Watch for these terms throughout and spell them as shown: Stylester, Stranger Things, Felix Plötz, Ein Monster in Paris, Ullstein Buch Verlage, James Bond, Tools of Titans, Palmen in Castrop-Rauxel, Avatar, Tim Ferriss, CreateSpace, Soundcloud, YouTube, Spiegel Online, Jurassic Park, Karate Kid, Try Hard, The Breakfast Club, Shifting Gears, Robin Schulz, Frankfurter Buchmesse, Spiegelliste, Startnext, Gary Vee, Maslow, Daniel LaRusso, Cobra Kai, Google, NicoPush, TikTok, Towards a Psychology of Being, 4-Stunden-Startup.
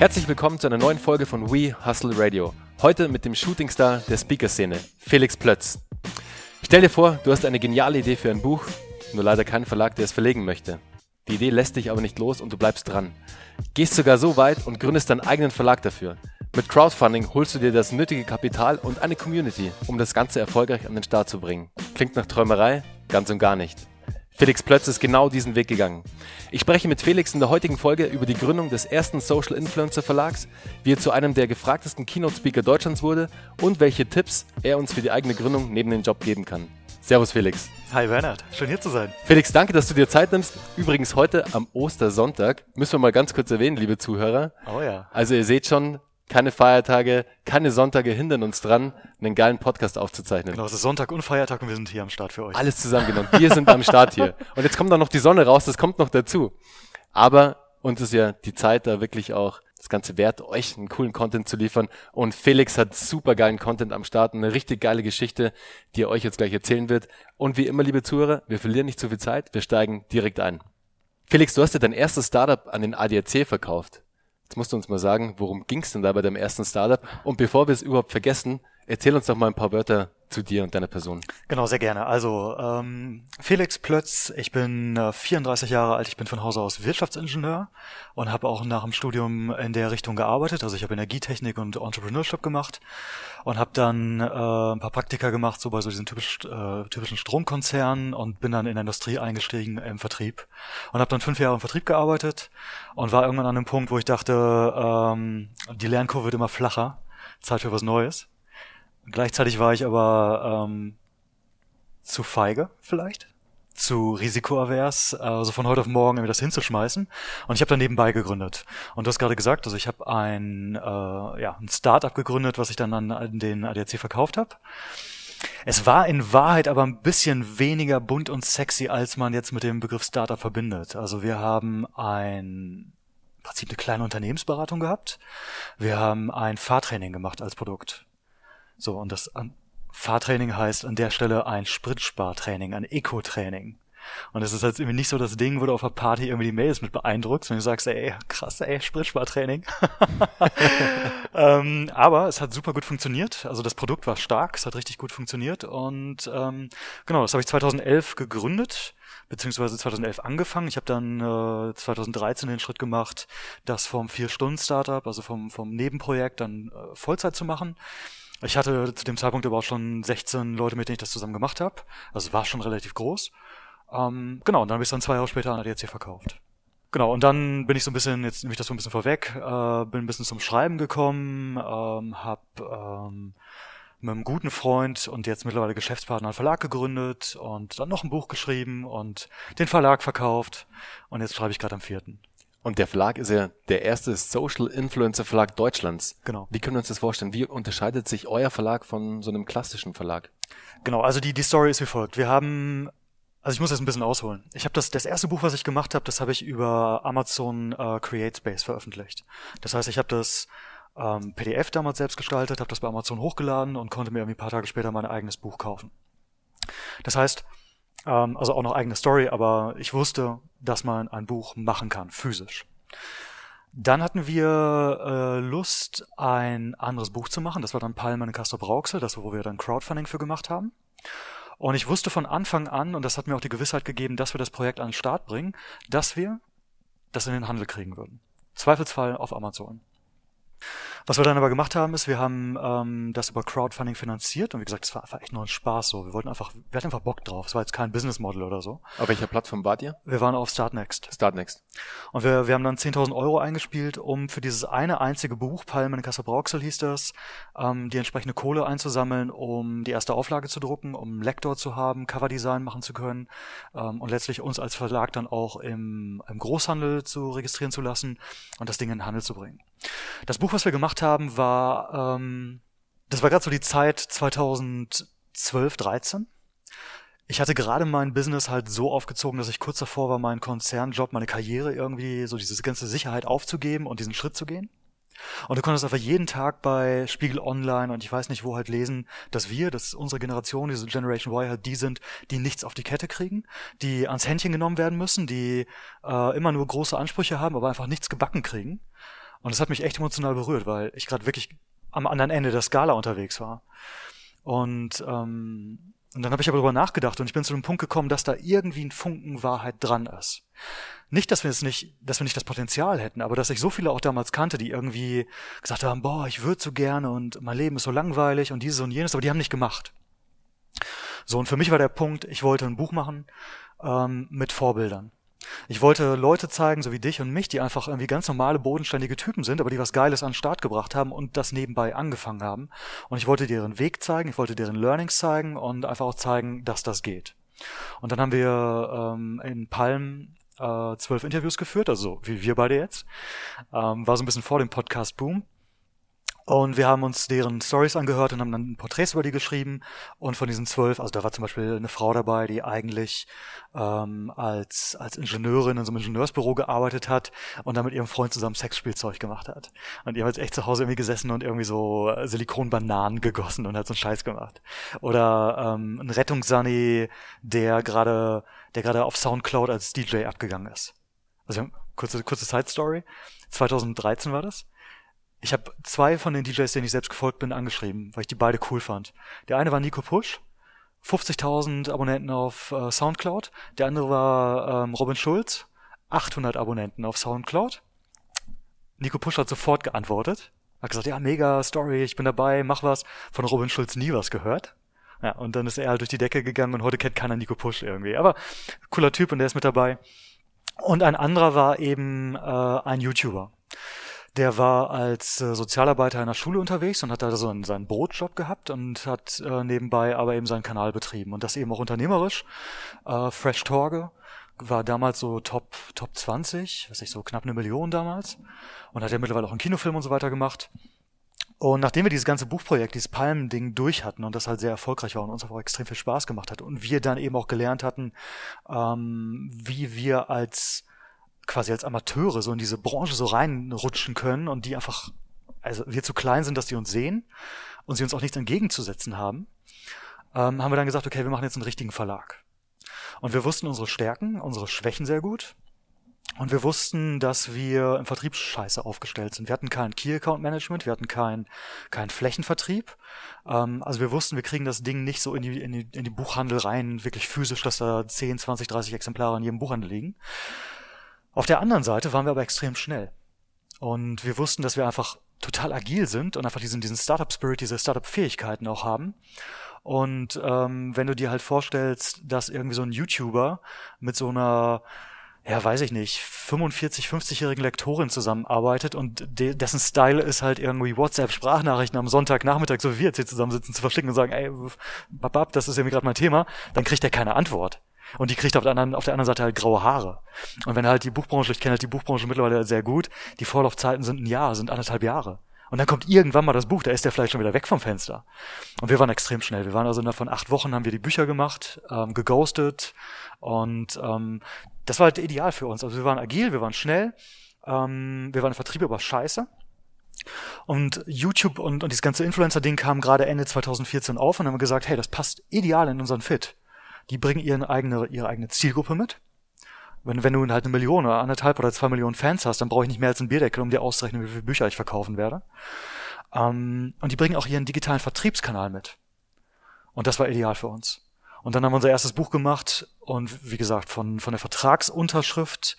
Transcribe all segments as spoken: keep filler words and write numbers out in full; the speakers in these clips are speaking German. Herzlich willkommen zu einer neuen Folge von We Hustle Radio. Heute mit dem Shootingstar der Speaker-Szene, Felix Plötz. Stell dir vor, du hast eine geniale Idee für ein Buch, nur leider keinen Verlag, der es verlegen möchte. Die Idee lässt dich aber nicht los und du bleibst dran. Gehst sogar so weit und gründest deinen eigenen Verlag dafür. Mit Crowdfunding holst du dir das nötige Kapital und eine Community, um das Ganze erfolgreich an den Start zu bringen. Klingt nach Träumerei? Ganz und gar nicht. Felix Plötz ist genau diesen Weg gegangen. Ich spreche mit Felix in der heutigen Folge über die Gründung des ersten Social Influencer Verlags, wie er zu einem der gefragtesten Keynote Speaker Deutschlands wurde und welche Tipps er uns für die eigene Gründung neben dem Job geben kann. Servus Felix. Hi Bernhard, schön hier zu sein. Felix, danke, dass du dir Zeit nimmst. Übrigens heute am Ostersonntag, müssen wir mal ganz kurz erwähnen, liebe Zuhörer. Oh ja. Also ihr seht schon, keine Feiertage, keine Sonntage hindern uns dran, einen geilen Podcast aufzuzeichnen. Genau, es ist Sonntag und Feiertag und wir sind hier am Start für euch. Alles zusammengenommen, wir sind am Start hier. Und jetzt kommt da noch die Sonne raus, das kommt noch dazu. Aber uns ist ja die Zeit da wirklich auch das Ganze wert, euch einen coolen Content zu liefern. Und Felix hat super geilen Content am Start, eine richtig geile Geschichte, die er euch jetzt gleich erzählen wird. Und wie immer, liebe Zuhörer, wir verlieren nicht zu viel Zeit, wir steigen direkt ein. Felix, du hast ja dein erstes Startup an den A D A C verkauft. Jetzt musst du uns mal sagen, worum ging es denn da bei deinem ersten Startup? Und bevor wir es überhaupt vergessen, erzähl uns doch mal ein paar Wörter zu dir und deiner Person. Genau, sehr gerne. Also ähm, Felix Plötz, ich bin äh, vierunddreißig Jahre alt, ich bin von Hause aus Wirtschaftsingenieur und habe auch nach dem Studium in der Richtung gearbeitet. Also ich habe Energietechnik und Entrepreneurship gemacht und habe dann äh, ein paar Praktika gemacht, so bei so diesen typisch, äh, typischen Stromkonzernen, und bin dann in der Industrie eingestiegen im Vertrieb. Und habe dann fünf Jahre im Vertrieb gearbeitet und war irgendwann an einem Punkt, wo ich dachte, ähm, die Lernkurve wird immer flacher, Zeit für was Neues. Gleichzeitig war ich aber ähm, zu feige vielleicht, zu risikoavers, also von heute auf morgen irgendwie das hinzuschmeißen. Und ich habe dann nebenbei gegründet. Und du hast gerade gesagt, also ich habe ein, äh, ja, ein Startup gegründet, was ich dann an den A D A C verkauft habe. Es war in Wahrheit aber ein bisschen weniger bunt und sexy, als man jetzt mit dem Begriff Startup verbindet. Also wir haben ein... im Prinzip eine kleine Unternehmensberatung gehabt. Wir haben ein Fahrtraining gemacht als Produkt. So, und das Fahrtraining heißt an der Stelle ein Spritspartraining, ein Eco-Training. Und es ist halt irgendwie nicht so das Ding, wo du auf der Party irgendwie die Mädels mit beeindruckst und du sagst, ey, krass, ey, Spritspartraining. ähm, aber es hat super gut funktioniert. Also das Produkt war stark, es hat richtig gut funktioniert. Und ähm, genau, das habe ich zweitausendelf gegründet, beziehungsweise zweitausendelf angefangen. Ich habe dann äh, zweitausenddreizehn den Schritt gemacht, das vom vier-Stunden-Startup, also vom, vom Nebenprojekt, dann äh, Vollzeit zu machen. Ich hatte zu dem Zeitpunkt aber auch schon sechzehn Leute, mit denen ich das zusammen gemacht habe. Also war schon relativ groß. Ähm, genau, und dann habe ich es dann zwei Jahre später an A D A C verkauft. Genau, und dann bin ich so ein bisschen, jetzt nehme ich das so ein bisschen vorweg, äh, bin ein bisschen zum Schreiben gekommen, ähm, habe ähm, mit einem guten Freund und jetzt mittlerweile Geschäftspartner einen Verlag gegründet und dann noch ein Buch geschrieben und den Verlag verkauft. Und jetzt schreibe ich gerade am vierten. Und der Verlag ist ja der erste Social Influencer Verlag Deutschlands. Genau. Wie können wir uns das vorstellen? Wie unterscheidet sich euer Verlag von so einem klassischen Verlag? Genau, also die die Story ist wie folgt. Wir haben, also ich muss das ein bisschen ausholen. Ich habe das das erste Buch, was ich gemacht habe, das habe ich über Amazon äh, CreateSpace veröffentlicht. Das heißt, ich habe das ähm, P D F damals selbst gestaltet, habe das bei Amazon hochgeladen und konnte mir irgendwie ein paar Tage später mein eigenes Buch kaufen. Das heißt, also auch noch eigene Story, aber ich wusste, dass man ein Buch machen kann, physisch. Dann hatten wir äh, Lust, ein anderes Buch zu machen. Das war dann Palmen in Castrop-Rauxel, das, wo wir dann Crowdfunding für gemacht haben. Und ich wusste von Anfang an, und das hat mir auch die Gewissheit gegeben, dass wir das Projekt an den Start bringen, dass wir das in den Handel kriegen würden. Zweifelsfall auf Amazon. Was wir dann aber gemacht haben, ist, wir haben ähm, das über Crowdfunding finanziert und wie gesagt, das war einfach echt nur ein Spaß so. Wir wollten einfach, wir hatten einfach Bock drauf. Es war jetzt kein Business Model oder so. Auf welcher Plattform wart ihr? Wir waren auf Startnext. Startnext. Und wir, wir haben dann zehntausend Euro eingespielt, um für dieses eine einzige Buch, Palmen in Castrop-Rauxel hieß das, ähm, die entsprechende Kohle einzusammeln, um die erste Auflage zu drucken, um Lektor zu haben, Coverdesign machen zu können ähm, und letztlich uns als Verlag dann auch im, im Großhandel zu registrieren zu lassen und das Ding in den Handel zu bringen. Das Buch, was wir gemacht haben, war, ähm, das war gerade so die Zeit zweitausendzwölf, dreizehn. Ich hatte gerade mein Business halt so aufgezogen, dass ich kurz davor war, meinen Konzernjob, meine Karriere irgendwie, so diese ganze Sicherheit aufzugeben und diesen Schritt zu gehen. Und du konntest einfach jeden Tag bei Spiegel Online und ich weiß nicht wo halt lesen, dass wir, dass unsere Generation, diese Generation Y halt die sind, die nichts auf die Kette kriegen, die ans Händchen genommen werden müssen, die äh, immer nur große Ansprüche haben, aber einfach nichts gebacken kriegen. Und das hat mich echt emotional berührt, weil ich gerade wirklich am anderen Ende der Skala unterwegs war. Und, ähm, und dann habe ich aber darüber nachgedacht und ich bin zu dem Punkt gekommen, dass da irgendwie ein Funken Wahrheit dran ist. Nicht, dass wir es nicht, dass wir nicht das Potenzial hätten, aber dass ich so viele auch damals kannte, die irgendwie gesagt haben, boah, ich würde so gerne und mein Leben ist so langweilig und dieses und jenes, aber die haben nicht gemacht. So, und für mich war der Punkt, ich wollte ein Buch machen ähm, mit Vorbildern. Ich wollte Leute zeigen, so wie dich und mich, die einfach irgendwie ganz normale, bodenständige Typen sind, aber die was Geiles an den Start gebracht haben und das nebenbei angefangen haben. Und ich wollte deren Weg zeigen, ich wollte deren Learnings zeigen und einfach auch zeigen, dass das geht. Und dann haben wir ähm, in Palmen äh, zwölf Interviews geführt, also wie wir beide jetzt. Ähm, war so ein bisschen vor dem Podcast-Boom. Und wir haben uns deren Stories angehört und haben dann Porträts über die geschrieben. Und von diesen zwölf, also da war zum Beispiel eine Frau dabei, die eigentlich ähm, als als Ingenieurin in so einem Ingenieursbüro gearbeitet hat und dann mit ihrem Freund zusammen Sexspielzeug gemacht hat. Und die haben jetzt echt zu Hause irgendwie gesessen und irgendwie so Silikonbananen gegossen und hat so einen Scheiß gemacht. Oder ähm, ein Rettungssanni, der gerade der gerade auf Soundcloud als D J abgegangen ist. Also kurze kurze Side-Story. zwanzig dreizehn war das. Ich habe zwei von den D Js, denen ich selbst gefolgt bin, angeschrieben, weil ich die beide cool fand. Der eine war NicoPush, fünfzigtausend Abonnenten auf äh, Soundcloud. Der andere war ähm, Robin Schulz, achthundert Abonnenten auf Soundcloud. NicoPush hat sofort geantwortet, hat gesagt, ja, mega Story, ich bin dabei, mach was. Von Robin Schulz nie was gehört. Ja, und dann ist er halt durch die Decke gegangen und heute kennt keiner NicoPush irgendwie. Aber cooler Typ und der ist mit dabei. Und ein anderer war eben äh, ein YouTuber. Der war als äh, Sozialarbeiter in einer Schule unterwegs und hat da so einen, seinen Brotjob gehabt und hat äh, nebenbei aber eben seinen Kanal betrieben. Und das eben auch unternehmerisch. Äh, Fresh Torge war damals so Top Top zwanzig, weiß ich, so knapp eine Million damals. Und hat ja mittlerweile auch einen Kinofilm und so weiter gemacht. Und nachdem wir dieses ganze Buchprojekt, dieses Palmen-Ding durch hatten und das halt sehr erfolgreich war und uns auch extrem viel Spaß gemacht hat und wir dann eben auch gelernt hatten, ähm, wie wir als quasi als Amateure so in diese Branche so reinrutschen können und die einfach, also wir zu klein sind, dass die uns sehen und sie uns auch nichts entgegenzusetzen haben, ähm, haben wir dann gesagt, okay, wir machen jetzt einen richtigen Verlag. Und wir wussten unsere Stärken, unsere Schwächen sehr gut und wir wussten, dass wir im Vertrieb scheiße aufgestellt sind. Wir hatten kein Key-Account-Management, wir hatten kein, kein Flächenvertrieb. Ähm, also wir wussten, wir kriegen das Ding nicht so in die, in die, in die Buchhandel rein, wirklich physisch, dass da zehn, zwanzig, dreißig Exemplare in jedem Buchhandel liegen. Auf der anderen Seite waren wir aber extrem schnell. Und wir wussten, dass wir einfach total agil sind und einfach diesen, diesen Startup-Spirit, diese Startup-Fähigkeiten auch haben. Und ähm, wenn du dir halt vorstellst, dass irgendwie so ein YouTuber mit so einer, ja weiß ich nicht, fünfundvierzig-, fünfzigjährigen Lektorin zusammenarbeitet und de- dessen Style ist halt irgendwie WhatsApp-Sprachnachrichten am Sonntagnachmittag, so wie wir jetzt hier zusammensitzen, zu verschicken und sagen, ey, babab, das ist irgendwie gerade mein Thema, dann kriegt er keine Antwort. Und die kriegt auf der anderen, auf der anderen Seite halt graue Haare. Und wenn halt die Buchbranche, ich kenne halt die Buchbranche mittlerweile sehr gut, die Vorlaufzeiten sind ein Jahr, sind anderthalb Jahre. Und dann kommt irgendwann mal das Buch, da ist der vielleicht schon wieder weg vom Fenster. Und wir waren extrem schnell. Wir waren also innerhalb von acht Wochen, haben wir die Bücher gemacht, ähm, geghostet. Und ähm, das war halt ideal für uns. Also wir waren agil, wir waren schnell, ähm, wir waren im Vertrieb, aber scheiße. Und YouTube und, und dieses ganze Influencer-Ding kam gerade Ende zwanzig vierzehn auf und haben gesagt, hey, das passt ideal in unseren Fit. Die bringen ihren eigene, ihre eigene Zielgruppe mit. Wenn, wenn du halt eine Million oder anderthalb oder zwei Millionen Fans hast, dann brauche ich nicht mehr als einen Bierdeckel, um dir auszurechnen, wie viele Bücher ich verkaufen werde. Ähm, und die bringen auch ihren digitalen Vertriebskanal mit. Und das war ideal für uns. Und dann haben wir unser erstes Buch gemacht und wie gesagt, von, von der Vertragsunterschrift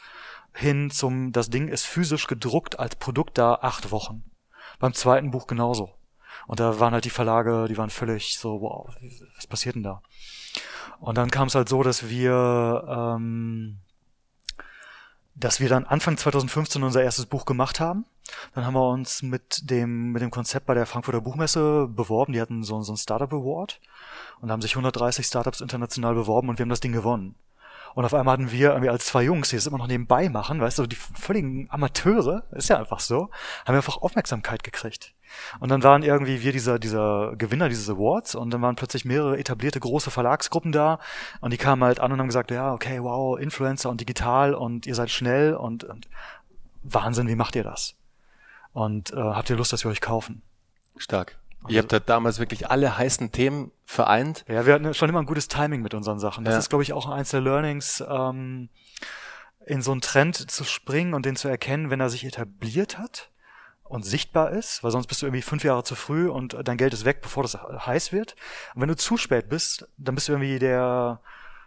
hin zum, das Ding ist physisch gedruckt als Produkt da, acht Wochen. Beim zweiten Buch genauso. Und da waren halt die Verlage, die waren völlig so, wow, was passiert denn da? Und dann kam es halt so, dass wir, ähm, dass wir dann Anfang zwanzig fünfzehn unser erstes Buch gemacht haben. Dann haben wir uns mit dem mit dem Konzept bei der Frankfurter Buchmesse beworben. Die hatten so, so einen Startup Award und haben sich hundertdreißig Startups international beworben und wir haben das Ding gewonnen. Und auf einmal hatten wir irgendwie als zwei Jungs, die es immer noch nebenbei machen, weißt du, die völligen Amateure, ist ja einfach so, haben einfach Aufmerksamkeit gekriegt. Und dann waren irgendwie wir dieser, dieser Gewinner dieses Awards und dann waren plötzlich mehrere etablierte große Verlagsgruppen da und die kamen halt an und haben gesagt, ja, okay, wow, Influencer und digital und ihr seid schnell und, und Wahnsinn, wie macht ihr das? Und äh, habt ihr Lust, dass wir euch kaufen? Stark. Ihr habt da damals wirklich alle heißen Themen vereint. Ja, wir hatten schon immer ein gutes Timing mit unseren Sachen. Das ja. ist, glaube ich, auch eins der Learnings, ähm, in so einen Trend zu springen und den zu erkennen, wenn er sich etabliert hat. und sichtbar ist, weil sonst bist du irgendwie fünf Jahre zu früh und dein Geld ist weg, bevor das heiß wird. Und wenn du zu spät bist, dann bist du irgendwie der,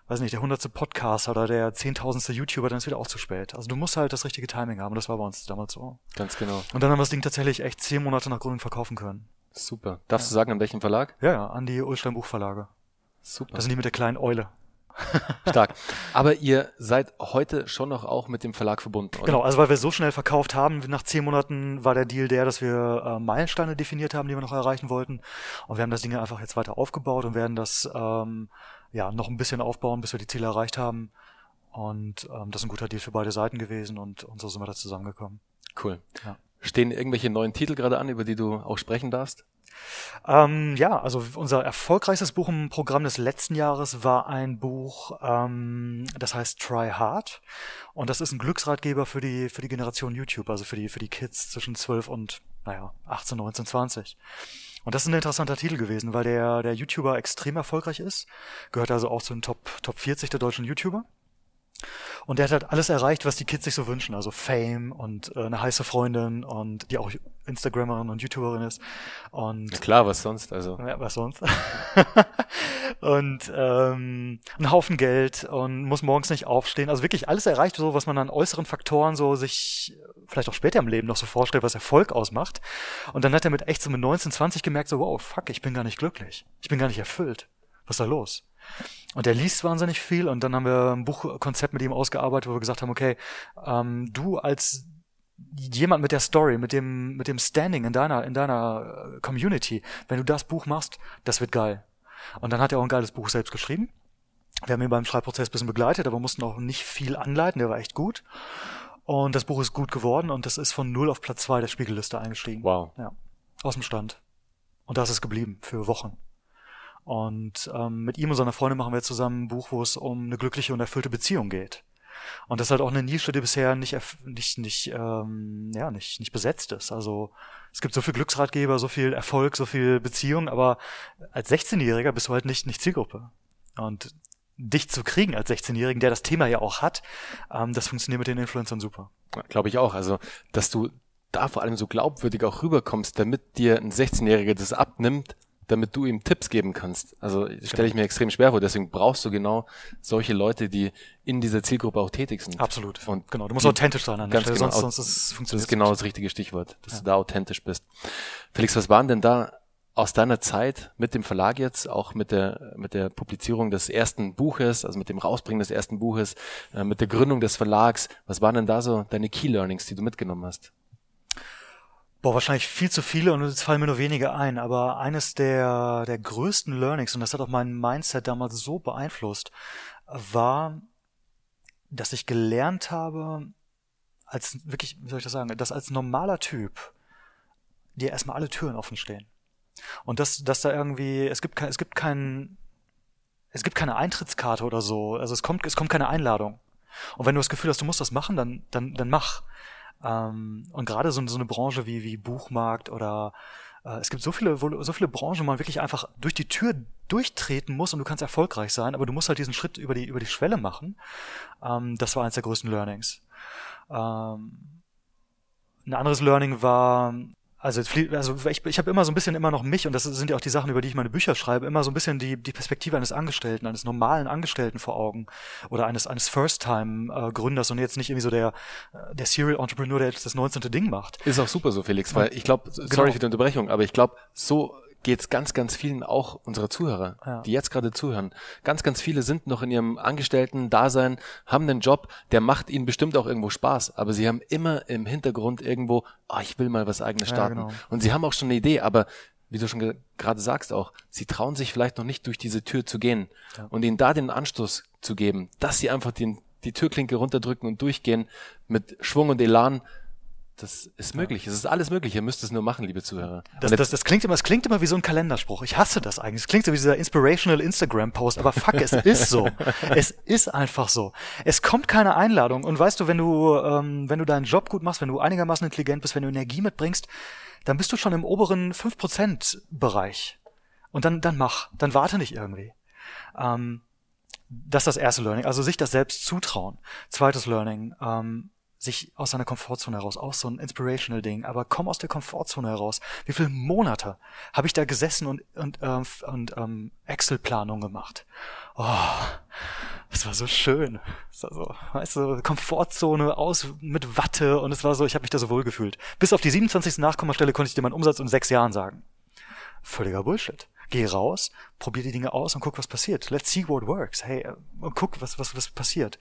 weiß nicht, der hundertste Podcaster oder der zehntausendste YouTuber, dann ist wieder auch zu spät. Also du musst halt das richtige Timing haben und das war bei uns damals so. Ganz genau. Und dann haben wir das Ding tatsächlich echt zehn Monate nach Gründung verkaufen können. Super. Darfst ja. du sagen, an welchem Verlag? Ja, ja, an die Ullstein Buch Verlage. Super. Das sind die mit der kleinen Eule. Stark. Aber ihr seid heute schon noch auch mit dem Verlag verbunden, oder? Genau, also weil wir so schnell verkauft haben, nach zehn Monaten war der Deal der, dass wir äh, Meilensteine definiert haben, die wir noch erreichen wollten. Und wir haben das Ding einfach jetzt weiter aufgebaut und werden das ähm, ja noch ein bisschen aufbauen, bis wir die Ziele erreicht haben. Und ähm, das ist ein guter Deal für beide Seiten gewesen und, und so sind wir da zusammengekommen. Cool. Ja. Stehen irgendwelche neuen Titel gerade an, über die du auch sprechen darfst? Ähm, ja, also unser erfolgreichstes Buch im Programm des letzten Jahres war ein Buch, ähm, das heißt Try Hard. Und das ist ein Glücksratgeber für die für die Generation YouTube, also für die für die Kids zwischen zwölf und, naja, achtzehn, neunzehn, zwanzig. Und das ist ein interessanter Titel gewesen, weil der der YouTuber extrem erfolgreich ist, gehört also auch zu den Top Top vierzig der deutschen YouTuber. Und der hat halt alles erreicht, was die Kids sich so wünschen. Also Fame und äh, eine heiße Freundin und die auch Instagramerin und YouTuberin ist. Und na klar, was sonst? Also ja, was sonst? und ähm, einen Haufen Geld und muss morgens nicht aufstehen. Also wirklich alles erreicht, so was man an äußeren Faktoren so sich vielleicht auch später im Leben noch so vorstellt, was Erfolg ausmacht. Und dann hat er mit echt so mit neunzehn, zwanzig gemerkt, so wow, fuck, ich bin gar nicht glücklich. Ich bin gar nicht erfüllt. Was ist da los? Und er liest wahnsinnig viel und dann haben wir ein Buchkonzept mit ihm ausgearbeitet, wo wir gesagt haben, okay, ähm, du als jemand mit der Story, mit dem mit dem Standing in deiner in deiner Community, wenn du das Buch machst, das wird geil. Und dann hat er auch ein geiles Buch selbst geschrieben. Wir haben ihn beim Schreibprozess ein bisschen begleitet, aber mussten auch nicht viel anleiten, der war echt gut. Und das Buch ist gut geworden und das ist von null auf Platz zwei der Spiegelliste eingestiegen. Wow. Ja, aus dem Stand. Und da ist es geblieben für Wochen. Und ähm, mit ihm und seiner Freundin machen wir jetzt zusammen ein Buch, wo es um eine glückliche und erfüllte Beziehung geht. Und das ist halt auch eine Nische, die bisher nicht erf- nicht nicht ähm, ja nicht nicht besetzt ist. Also es gibt so viel Glücksratgeber, so viel Erfolg, so viel Beziehung, aber als sechzehnjähriger bist du halt nicht nicht Zielgruppe. Und dich zu kriegen als sechzehnjährigen, der das Thema ja auch hat, ähm, das funktioniert mit den Influencern super. Ja, glaube ich auch. Also dass du da vor allem so glaubwürdig auch rüberkommst, damit dir ein sechzehnjähriger das abnimmt, damit du ihm Tipps geben kannst. Also stelle ich mir extrem schwer vor. Deswegen brauchst du genau solche Leute, die in dieser Zielgruppe auch tätig sind. Absolut. Und genau. Du musst authentisch sein. An ganz Stelle, genau. Sonst, sonst das funktioniert. Das ist genau das richtige Stichwort, dass ja. du da authentisch bist. Felix, was waren denn da aus deiner Zeit mit dem Verlag jetzt, auch mit der mit der Publizierung des ersten Buches, also mit dem Rausbringen des ersten Buches, mit der Gründung des Verlags, was waren denn da so deine Key Learnings, die du mitgenommen hast? Boah, wahrscheinlich viel zu viele und es fallen mir nur wenige ein, aber eines der der größten Learnings, und das hat auch mein Mindset damals so beeinflusst, war, dass ich gelernt habe, als wirklich, wie soll ich das sagen, dass als normaler Typ dir erstmal alle Türen offen stehen. Und dass, dass da irgendwie, es gibt kein, es gibt kein, es gibt keine Eintrittskarte oder so, also es kommt, es kommt keine Einladung. Und wenn du das Gefühl hast, du musst das machen, dann, dann, dann mach. Und gerade so, so eine Branche wie, wie Buchmarkt oder äh, es gibt so viele, so viele Branchen, wo man wirklich einfach durch die Tür durchtreten muss und du kannst erfolgreich sein, aber du musst halt diesen Schritt über die, über die Schwelle machen. Ähm, das war eins der größten Learnings. Ähm, ein anderes Learning war, also, also ich, ich habe immer so ein bisschen immer noch mich, und das sind ja auch die Sachen, über die ich meine Bücher schreibe, immer so ein bisschen die, die Perspektive eines Angestellten, eines normalen Angestellten vor Augen oder eines eines First-Time-Gründers und jetzt nicht irgendwie so der der Serial-Entrepreneur, der jetzt das neunzehnte Ding macht. Ist auch super so, Felix, weil ich glaube, sorry genau. für die Unterbrechung, aber ich glaube, so geht's ganz, ganz vielen auch unserer Zuhörer, ja. die jetzt gerade zuhören. Ganz, ganz viele sind noch in ihrem Angestellten-Dasein, haben einen Job, der macht ihnen bestimmt auch irgendwo Spaß, aber sie haben immer im Hintergrund irgendwo, ah, oh, ich will mal was Eigenes starten. Ja, genau. Und sie haben auch schon eine Idee, aber wie du schon ge- gerade sagst auch, sie trauen sich vielleicht noch nicht durch diese Tür zu gehen ja. und ihnen da den Anstoß zu geben, dass sie einfach den, die Türklinke runterdrücken und durchgehen mit Schwung und Elan. Das ist möglich. Es ist alles möglich. Ihr müsst es nur machen, liebe Zuhörer. Das, das, das klingt immer, es klingt immer wie so ein Kalenderspruch. Ich hasse das eigentlich. Es klingt so wie dieser inspirational Instagram-Post. Aber fuck, es ist so. Es ist einfach so. Es kommt keine Einladung. Und weißt du, wenn du, ähm, wenn du deinen Job gut machst, wenn du einigermaßen intelligent bist, wenn du Energie mitbringst, dann bist du schon im oberen fünf Prozent Bereich. Und dann, dann mach. Dann warte nicht irgendwie. Ähm, das ist das erste Learning. Also sich das selbst zutrauen. Zweites Learning. Ähm, sich aus seiner Komfortzone heraus, auch so ein inspirational Ding, aber komm aus der Komfortzone heraus. Wie viele Monate habe ich da gesessen und, und, ähm, und ähm, Excel-Planung gemacht? Oh, das war so schön. Das war so, weißt du, Komfortzone aus mit Watte und es war so, ich habe mich da so wohl gefühlt. Bis auf die siebenundzwanzigste Nachkommastelle konnte ich dir meinen Umsatz in sechs Jahren sagen. Völliger Bullshit. Geh raus, probier die Dinge aus und guck, was passiert. Let's see what works. Hey, und guck, was, was, was passiert.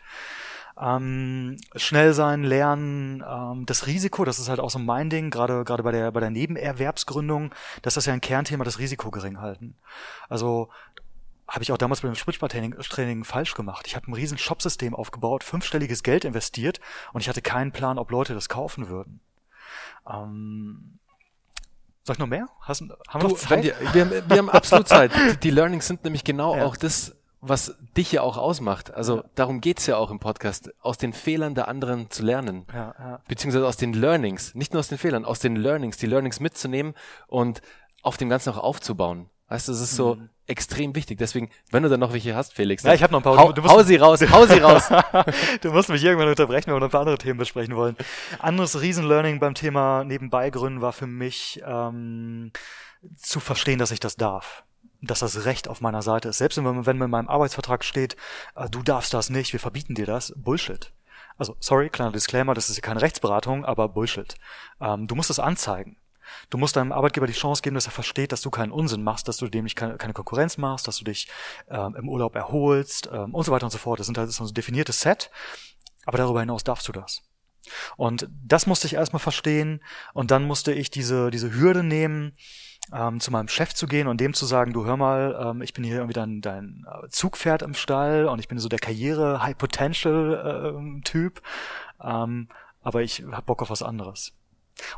Ähm, schnell sein, lernen, ähm, das Risiko, das ist halt auch so mein Ding, gerade gerade bei der bei der Nebenerwerbsgründung, dass das ja ein Kernthema, das Risiko gering halten. Also habe ich auch damals bei dem Spritspartraining falsch gemacht. Ich habe ein riesen Shopsystem aufgebaut, fünfstelliges Geld investiert und ich hatte keinen Plan, ob Leute das kaufen würden. Ähm, Sag ich noch mehr? Hast, haben du, wir noch Zeit? Wir, wir, haben, wir haben absolut Zeit. Die, die Learnings sind nämlich genau ja. auch das, was dich ja auch ausmacht. Also ja. darum geht's ja auch im Podcast, aus den Fehlern der anderen zu lernen. Ja, ja. Beziehungsweise aus den Learnings, nicht nur aus den Fehlern, aus den Learnings, die Learnings mitzunehmen und auf dem Ganzen auch aufzubauen. Weißt du, das ist so mhm. extrem wichtig. Deswegen, wenn du dann noch welche hast, Felix. Ja, ich habe noch ein paar. Hau, du musst, hau sie raus, hau sie raus. Du musst mich irgendwann unterbrechen, wenn wir noch ein paar andere Themen besprechen wollen. Anderes Riesen-Learning beim Thema Nebenbeigründen war für mich, ähm, zu verstehen, dass ich das darf. Dass das Recht auf meiner Seite ist. Selbst wenn, wenn in meinem Arbeitsvertrag steht, äh, du darfst das nicht, wir verbieten dir das. Bullshit. Also, sorry, kleiner Disclaimer, das ist keine Rechtsberatung, aber Bullshit. Ähm, du musst es anzeigen. Du musst deinem Arbeitgeber die Chance geben, dass er versteht, dass du keinen Unsinn machst, dass du dem nicht keine, keine Konkurrenz machst, dass du dich ähm, im Urlaub erholst ähm, und so weiter und so fort. Das sind halt so ein definiertes Set, aber darüber hinaus darfst du das. Und das musste ich erstmal verstehen und dann musste ich diese diese Hürde nehmen, ähm, zu meinem Chef zu gehen und dem zu sagen, du hör mal, ähm, ich bin hier irgendwie dein, dein Zugpferd im Stall und ich bin so der Karriere-High-Potential-Typ, ähm, aber ich hab Bock auf was anderes.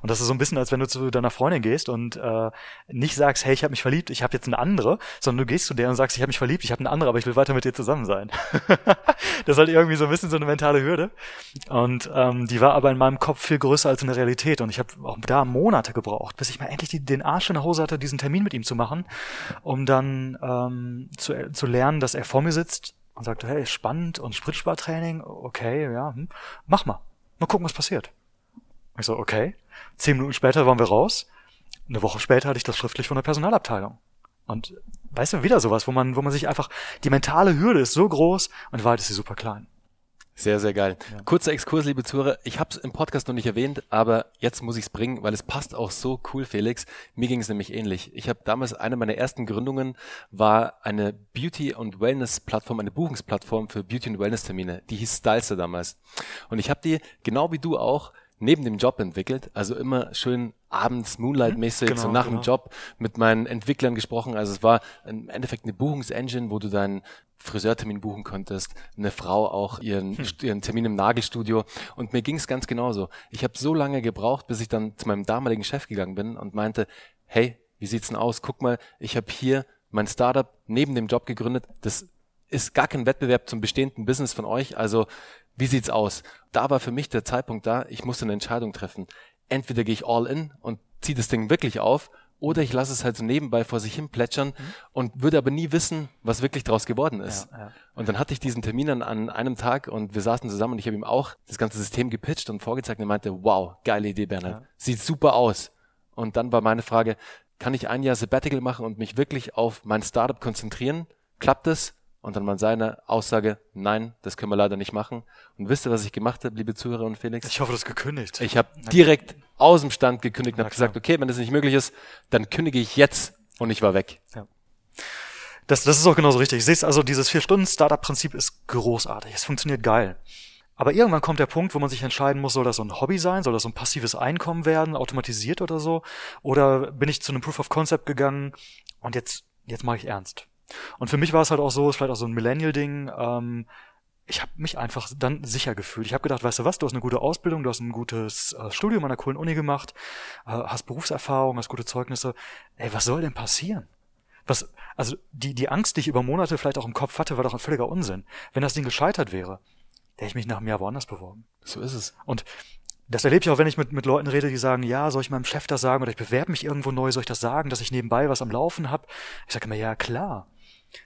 Und das ist so ein bisschen, als wenn du zu deiner Freundin gehst und äh, nicht sagst, hey, ich habe mich verliebt, ich habe jetzt eine andere, sondern du gehst zu der und sagst, ich habe mich verliebt, ich habe eine andere, aber ich will weiter mit dir zusammen sein. Das ist halt irgendwie so ein bisschen so eine mentale Hürde. Und ähm, die war aber in meinem Kopf viel größer als in der Realität. Und ich habe auch da Monate gebraucht, bis ich mal endlich die, den Arsch in der Hose hatte, diesen Termin mit ihm zu machen, um dann ähm, zu, zu lernen, dass er vor mir sitzt und sagt, hey, spannend und Spritspartraining, okay, ja, hm, mach mal, mal gucken, was passiert. Ich so, okay. Zehn Minuten später waren wir raus. Eine Woche später hatte ich das schriftlich von der Personalabteilung. Und weißt du, wieder sowas, wo man, wo man sich einfach, die mentale Hürde ist so groß und in Wahrheit ist sie super klein. Sehr, sehr geil. Ja. Kurzer Exkurs, liebe Zuhörer. Ich habe es im Podcast noch nicht erwähnt, aber jetzt muss ich es bringen, weil es passt auch so cool, Felix. Mir ging es nämlich ähnlich. Ich habe damals, eine meiner ersten Gründungen war eine Beauty- und Wellness-Plattform, eine Buchungsplattform für Beauty- und Wellness-Termine. Die hieß Stylester damals. Und ich habe die, genau wie du auch, neben dem Job entwickelt, also immer schön abends Moonlight-mäßig, genau, so nach genau. dem Job mit meinen Entwicklern gesprochen. Also es war im Endeffekt eine Buchungsengine, wo du deinen Friseurtermin buchen konntest, eine Frau auch ihren, hm. ihren Termin im Nagelstudio. Und mir ging es ganz genauso. Ich habe so lange gebraucht, bis ich dann zu meinem damaligen Chef gegangen bin und meinte, hey, wie sieht's denn aus? Guck mal, ich habe hier mein Startup neben dem Job gegründet. Das ist gar kein Wettbewerb zum bestehenden Business von euch. Also wie sieht's aus? Da war für mich der Zeitpunkt da, ich musste eine Entscheidung treffen. Entweder gehe ich all in und ziehe das Ding wirklich auf oder ich lasse es halt so nebenbei vor sich hin plätschern mhm. und würde aber nie wissen, was wirklich draus geworden ist. Ja, ja. Und dann hatte ich diesen Termin an, an einem Tag und wir saßen zusammen und ich habe ihm auch das ganze System gepitcht und vorgezeigt und er meinte, wow, geile Idee, Bernhard. Ja. Sieht super aus. Und dann war meine Frage, kann ich ein Jahr Sabbatical machen und mich wirklich auf mein Startup konzentrieren? Klappt das? Und dann war seine Aussage, nein, das können wir leider nicht machen. Und wisst ihr, was ich gemacht habe, liebe Zuhörer und Felix? Ich hoffe, das gekündigt. Ich habe direkt aus dem Stand gekündigt und habe gesagt, okay, wenn das nicht möglich ist, dann kündige ich jetzt. Und ich war weg. Ja. Das, das ist auch genauso richtig. Ich sehe es, also dieses vier Stunden Startup Prinzip ist großartig. Es funktioniert geil. Aber irgendwann kommt der Punkt, wo man sich entscheiden muss, soll das so ein Hobby sein? Soll das so ein passives Einkommen werden, automatisiert oder so? Oder bin ich zu einem Proof of Concept gegangen und jetzt, jetzt mache ich ernst? Und für mich war es halt auch so, ist vielleicht auch so ein Millennial-Ding, ähm, ich habe mich einfach dann sicher gefühlt. Ich habe gedacht, weißt du was, du hast eine gute Ausbildung, du hast ein gutes äh, Studium an einer coolen Uni gemacht, äh, hast Berufserfahrung, hast gute Zeugnisse. Ey, was soll denn passieren? Was, also die die Angst, die ich über Monate vielleicht auch im Kopf hatte, war doch ein völliger Unsinn. Wenn das Ding gescheitert wäre, hätte ich mich nach einem Jahr woanders beworben. So ist es. Und das erlebe ich auch, wenn ich mit mit Leuten rede, die sagen, ja, soll ich meinem Chef das sagen oder ich bewerbe mich irgendwo neu, soll ich das sagen, dass ich nebenbei was am Laufen habe? Ich sage immer, ja, klar.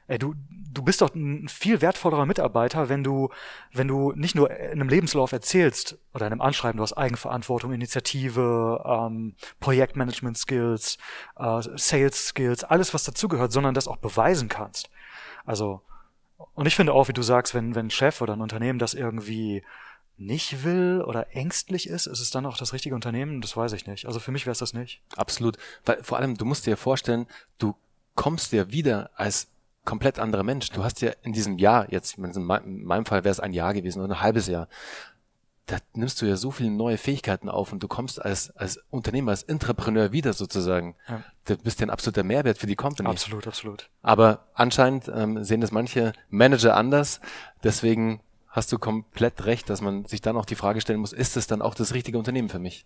Ey, du, du bist doch ein viel wertvollerer Mitarbeiter, wenn du, wenn du nicht nur in einem Lebenslauf erzählst oder in einem Anschreiben, du hast Eigenverantwortung, Initiative, ähm, Projektmanagement-Skills, äh, Sales-Skills, alles, was dazugehört, sondern das auch beweisen kannst. Also, und ich finde auch, wie du sagst, wenn, wenn ein Chef oder ein Unternehmen das irgendwie nicht will oder ängstlich ist, ist es dann auch das richtige Unternehmen? Das weiß ich nicht. Also für mich wäre es das nicht. Absolut. Weil vor allem, du musst dir vorstellen, du kommst dir wieder als komplett anderer Mensch. Du hast ja in diesem Jahr jetzt, in meinem Fall wäre es ein Jahr gewesen oder ein halbes Jahr, da nimmst du ja so viele neue Fähigkeiten auf und du kommst als als Unternehmer, als Intrapreneur wieder sozusagen. Ja. Du bist ja ein absoluter Mehrwert für die Company. Absolut, absolut. Aber anscheinend ähm, sehen das manche Manager anders. Deswegen hast du komplett recht, dass man sich dann auch die Frage stellen muss, ist es dann auch das richtige Unternehmen für mich?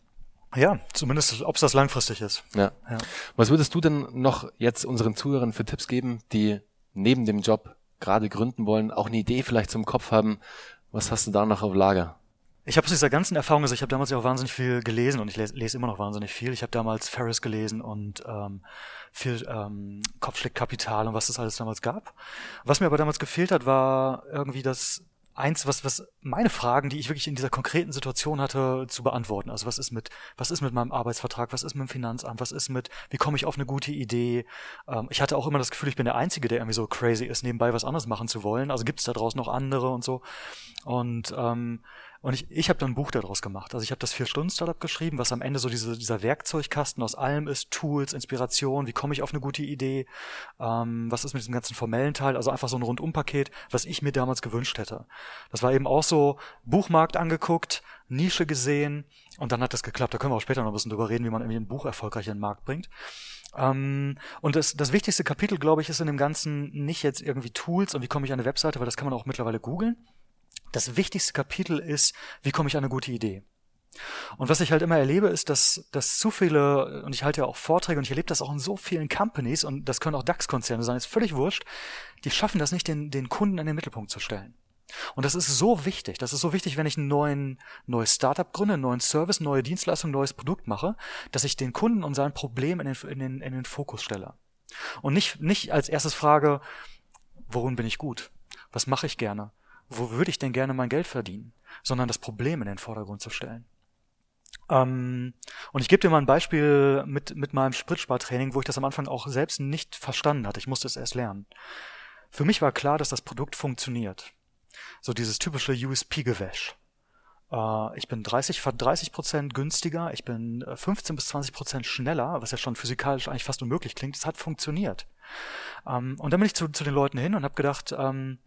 Ja, zumindest, ob es das langfristig ist. Ja. Ja. Was würdest du denn noch jetzt unseren Zuhörern für Tipps geben, die neben dem Job gerade gründen wollen, auch eine Idee vielleicht zum Kopf haben? Was hast du da noch auf Lager? Ich habe aus dieser ganzen Erfahrung gesagt, ich habe damals ja auch wahnsinnig viel gelesen und ich lese, lese immer noch wahnsinnig viel. Ich habe damals Ferris gelesen und ähm, viel ähm, Kopfschlägkapital und was das alles damals gab. Was mir aber damals gefehlt hat, war irgendwie das eins, was, was meine Fragen, die ich wirklich in dieser konkreten Situation hatte, zu beantworten. Also was ist mit, was ist mit meinem Arbeitsvertrag? Was ist mit dem Finanzamt? Was ist mit, wie komme ich auf eine gute Idee? Ähm, ich hatte auch immer das Gefühl, ich bin der Einzige, der irgendwie so crazy ist, nebenbei was anderes machen zu wollen. Also gibt es da draußen noch andere und so. Und ähm, und ich, ich habe dann ein Buch daraus gemacht. Also ich habe das vier Stunden Startup geschrieben, was am Ende so diese, dieser Werkzeugkasten aus allem ist, Tools, Inspiration, wie komme ich auf eine gute Idee, ähm, was ist mit diesem ganzen formellen Teil, also einfach so ein Rundumpaket, was ich mir damals gewünscht hätte. Das war eben auch so, Buchmarkt angeguckt, Nische gesehen und dann hat das geklappt. Da können wir auch später noch ein bisschen drüber reden, wie man irgendwie ein Buch erfolgreich in den Markt bringt. Um, und das, das wichtigste Kapitel, glaube ich, ist in dem Ganzen nicht jetzt irgendwie Tools und wie komme ich an eine Webseite, weil das kann man auch mittlerweile googeln. Das wichtigste Kapitel ist, wie komme ich an eine gute Idee? Und was ich halt immer erlebe, ist, dass, dass zu viele, und ich halte ja auch Vorträge und ich erlebe das auch in so vielen Companies und das können auch DAX-Konzerne sein, ist völlig wurscht, die schaffen das nicht, den, den Kunden in den Mittelpunkt zu stellen. Und das ist so wichtig. Das ist so wichtig, wenn ich ein neuen, neues Startup gründe, einen neuen Service, neue Dienstleistung, neues Produkt mache, dass ich den Kunden und sein Problem in den, in den, in den Fokus stelle. Und nicht, nicht als erstes frage, worin bin ich gut? Was mache ich gerne? Wo würde ich denn gerne mein Geld verdienen? Sondern das Problem in den Vordergrund zu stellen. Ähm, und ich gebe dir mal ein Beispiel mit, mit meinem Spritspartraining, wo ich das am Anfang auch selbst nicht verstanden hatte. Ich musste es erst lernen. Für mich war klar, dass das Produkt funktioniert. So dieses typische U S P-Gewäsch. Äh, ich bin dreißig Prozent günstiger, ich bin fünfzehn bis zwanzig Prozent schneller, was ja schon physikalisch eigentlich fast unmöglich klingt. Das hat funktioniert. Ähm, und dann bin ich zu, zu den Leuten hin und habe gedacht, ähm,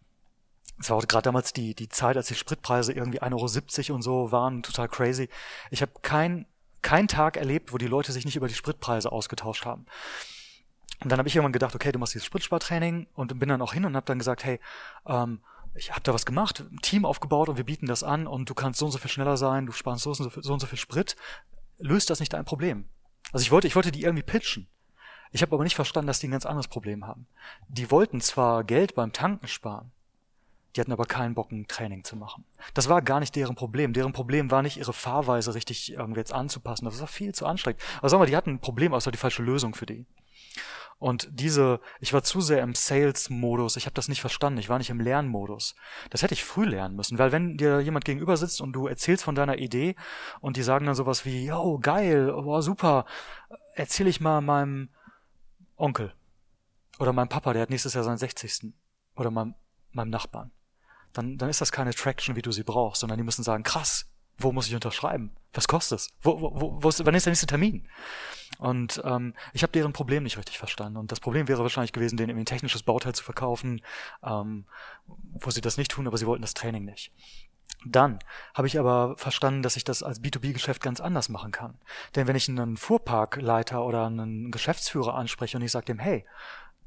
es war auch gerade damals die, die Zeit, als die Spritpreise irgendwie ein Euro siebzig und so waren, total crazy. Ich habe keinen kein Tag erlebt, wo die Leute sich nicht über die Spritpreise ausgetauscht haben. Und dann habe ich irgendwann gedacht, okay, du machst dieses Spritspartraining und bin dann auch hin und habe dann gesagt, hey, ähm, ich habe da was gemacht, ein Team aufgebaut und wir bieten das an und du kannst so und so viel schneller sein, du sparst so und so viel, so und so viel Sprit, löst das nicht dein Problem. Also ich wollte, ich wollte die irgendwie pitchen. Ich habe aber nicht verstanden, dass die ein ganz anderes Problem haben. Die wollten zwar Geld beim Tanken sparen, die hatten aber keinen Bock, ein Training zu machen. Das war gar nicht deren Problem. Deren Problem war nicht, ihre Fahrweise richtig irgendwie jetzt anzupassen. Das war viel zu anstrengend. Also sagen wir, die hatten ein Problem, also die falsche Lösung für die. Und diese, ich war zu sehr im Sales-Modus, ich habe das nicht verstanden, ich war nicht im Lernmodus. Das hätte ich früh lernen müssen, weil wenn dir jemand gegenüber sitzt und du erzählst von deiner Idee und die sagen dann sowas wie, yo, geil, oh, super, erzähl ich mal meinem Onkel oder meinem Papa, der hat nächstes Jahr seinen sechzigsten oder meinem, meinem Nachbarn, dann, dann ist das keine Traction, wie du sie brauchst, sondern die müssen sagen, krass, wo muss ich unterschreiben? Was kostet es? Wo, wo, wo, wo ist, wann ist der nächste Termin? Und ähm, ich habe deren Problem nicht richtig verstanden. Und das Problem wäre wahrscheinlich gewesen, denen irgendwie ein technisches Bauteil zu verkaufen, ähm, wo sie das nicht tun, aber sie wollten das Training nicht. Dann habe ich aber verstanden, dass ich das als B to B-Geschäft ganz anders machen kann. Denn wenn ich einen Fuhrparkleiter oder einen Geschäftsführer anspreche und ich sage dem, hey,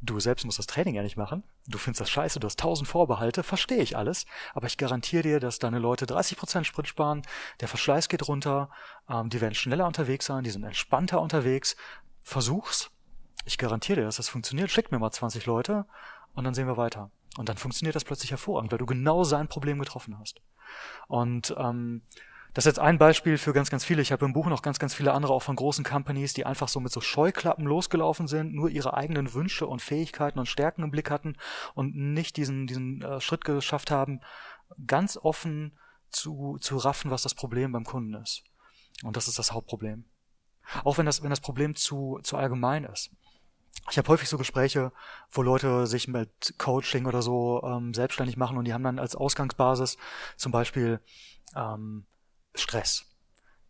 du selbst musst das Training ja nicht machen, du findest das scheiße, du hast tausend Vorbehalte, verstehe ich alles, aber ich garantiere dir, dass deine Leute dreißig Prozent Sprit sparen, der Verschleiß geht runter, ähm, die werden schneller unterwegs sein, die sind entspannter unterwegs, versuch's, ich garantiere dir, dass das funktioniert, schick mir mal zwanzig Leute und dann sehen wir weiter. Und dann funktioniert das plötzlich hervorragend, weil du genau sein Problem getroffen hast. Und ähm, Das ist jetzt ein Beispiel für ganz, ganz viele. Ich habe im Buch noch ganz, ganz viele andere, auch von großen Companies, die einfach so mit so Scheuklappen losgelaufen sind, nur ihre eigenen Wünsche und Fähigkeiten und Stärken im Blick hatten und nicht diesen, diesen äh, Schritt geschafft haben, ganz offen zu, zu raffen, was das Problem beim Kunden ist. Und das ist das Hauptproblem. Auch wenn das, wenn das Problem zu, zu allgemein ist. Ich habe häufig so Gespräche, wo Leute sich mit Coaching oder so ähm, selbstständig machen und die haben dann als Ausgangsbasis zum Beispiel ähm, Stress,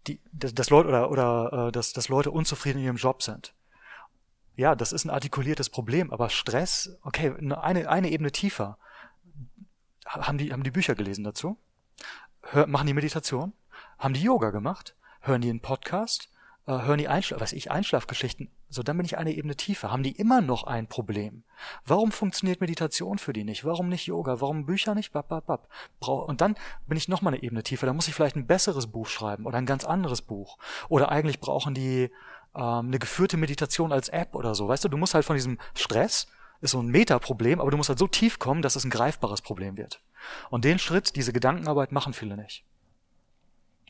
die, dass, dass Leute oder oder äh, dass, dass Leute unzufrieden in ihrem Job sind. Ja, das ist ein artikuliertes Problem, aber Stress, okay, eine eine Ebene tiefer. Haben die haben die Bücher gelesen dazu? Hör, machen die Meditation? Haben die Yoga gemacht? Hören die einen Podcast? Hören die Einschlaf, weiß ich, Einschlafgeschichten, so dann bin ich eine Ebene tiefer. Haben die immer noch ein Problem? Warum funktioniert Meditation für die nicht? Warum nicht Yoga? Warum Bücher nicht? Bap, bap, bap. Und dann bin ich nochmal eine Ebene tiefer. Da muss ich vielleicht ein besseres Buch schreiben oder ein ganz anderes Buch. Oder eigentlich brauchen die ähm, eine geführte Meditation als App oder so. Weißt du, du musst halt von diesem Stress, ist so ein Metaproblem, aber du musst halt so tief kommen, dass es ein greifbares Problem wird. Und den Schritt, diese Gedankenarbeit, machen viele nicht.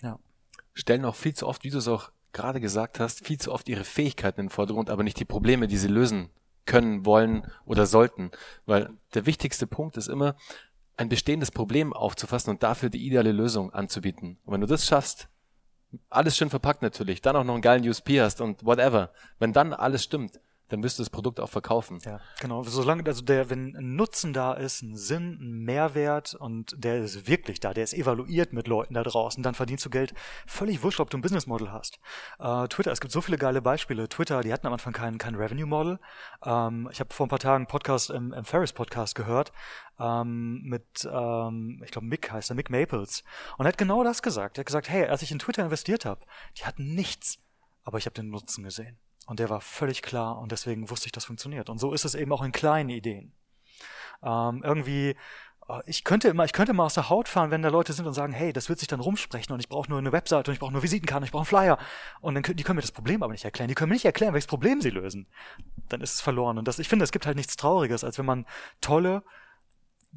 Ja. Stellen auch viel zu oft, wie du es auch gerade gesagt hast, viel zu oft ihre Fähigkeiten in den Vordergrund, aber nicht die Probleme, die sie lösen können, wollen oder sollten. Weil der wichtigste Punkt ist immer, ein bestehendes Problem aufzufassen und dafür die ideale Lösung anzubieten. Und wenn du das schaffst, alles schön verpackt natürlich, dann auch noch einen geilen U S P hast und whatever, wenn dann alles stimmt, dann wirst du das Produkt auch verkaufen. Ja, genau. Solange, also der, wenn ein Nutzen da ist, ein Sinn, ein Mehrwert und der ist wirklich da, der ist evaluiert mit Leuten da draußen, dann verdienst du Geld. Völlig wurscht, ob du ein Business Model hast. Äh, Twitter, es gibt so viele geile Beispiele. Twitter, die hatten am Anfang kein, kein Revenue Model. Ähm, ich habe vor ein paar Tagen einen Podcast im, im Ferris Podcast gehört. Ähm, mit, ähm, ich glaube Mick heißt er, Mick Maples. Und er hat genau das gesagt. Er hat gesagt, hey, als ich in Twitter investiert habe, die hatten nichts, aber ich habe den Nutzen gesehen. Und der war völlig klar und deswegen wusste ich, das funktioniert. Und so ist es eben auch in kleinen Ideen. Ähm, irgendwie, ich könnte immer, ich könnte mal aus der Haut fahren, wenn da Leute sind und sagen, hey, das wird sich dann rumsprechen und ich brauche nur eine Webseite und ich brauche nur Visitenkarten, ich brauche einen Flyer. Und dann können, die können mir das Problem aber nicht erklären. Die können mir nicht erklären, welches Problem sie lösen. Dann ist es verloren. Und das, ich finde, es gibt halt nichts Trauriges, als wenn man tolle,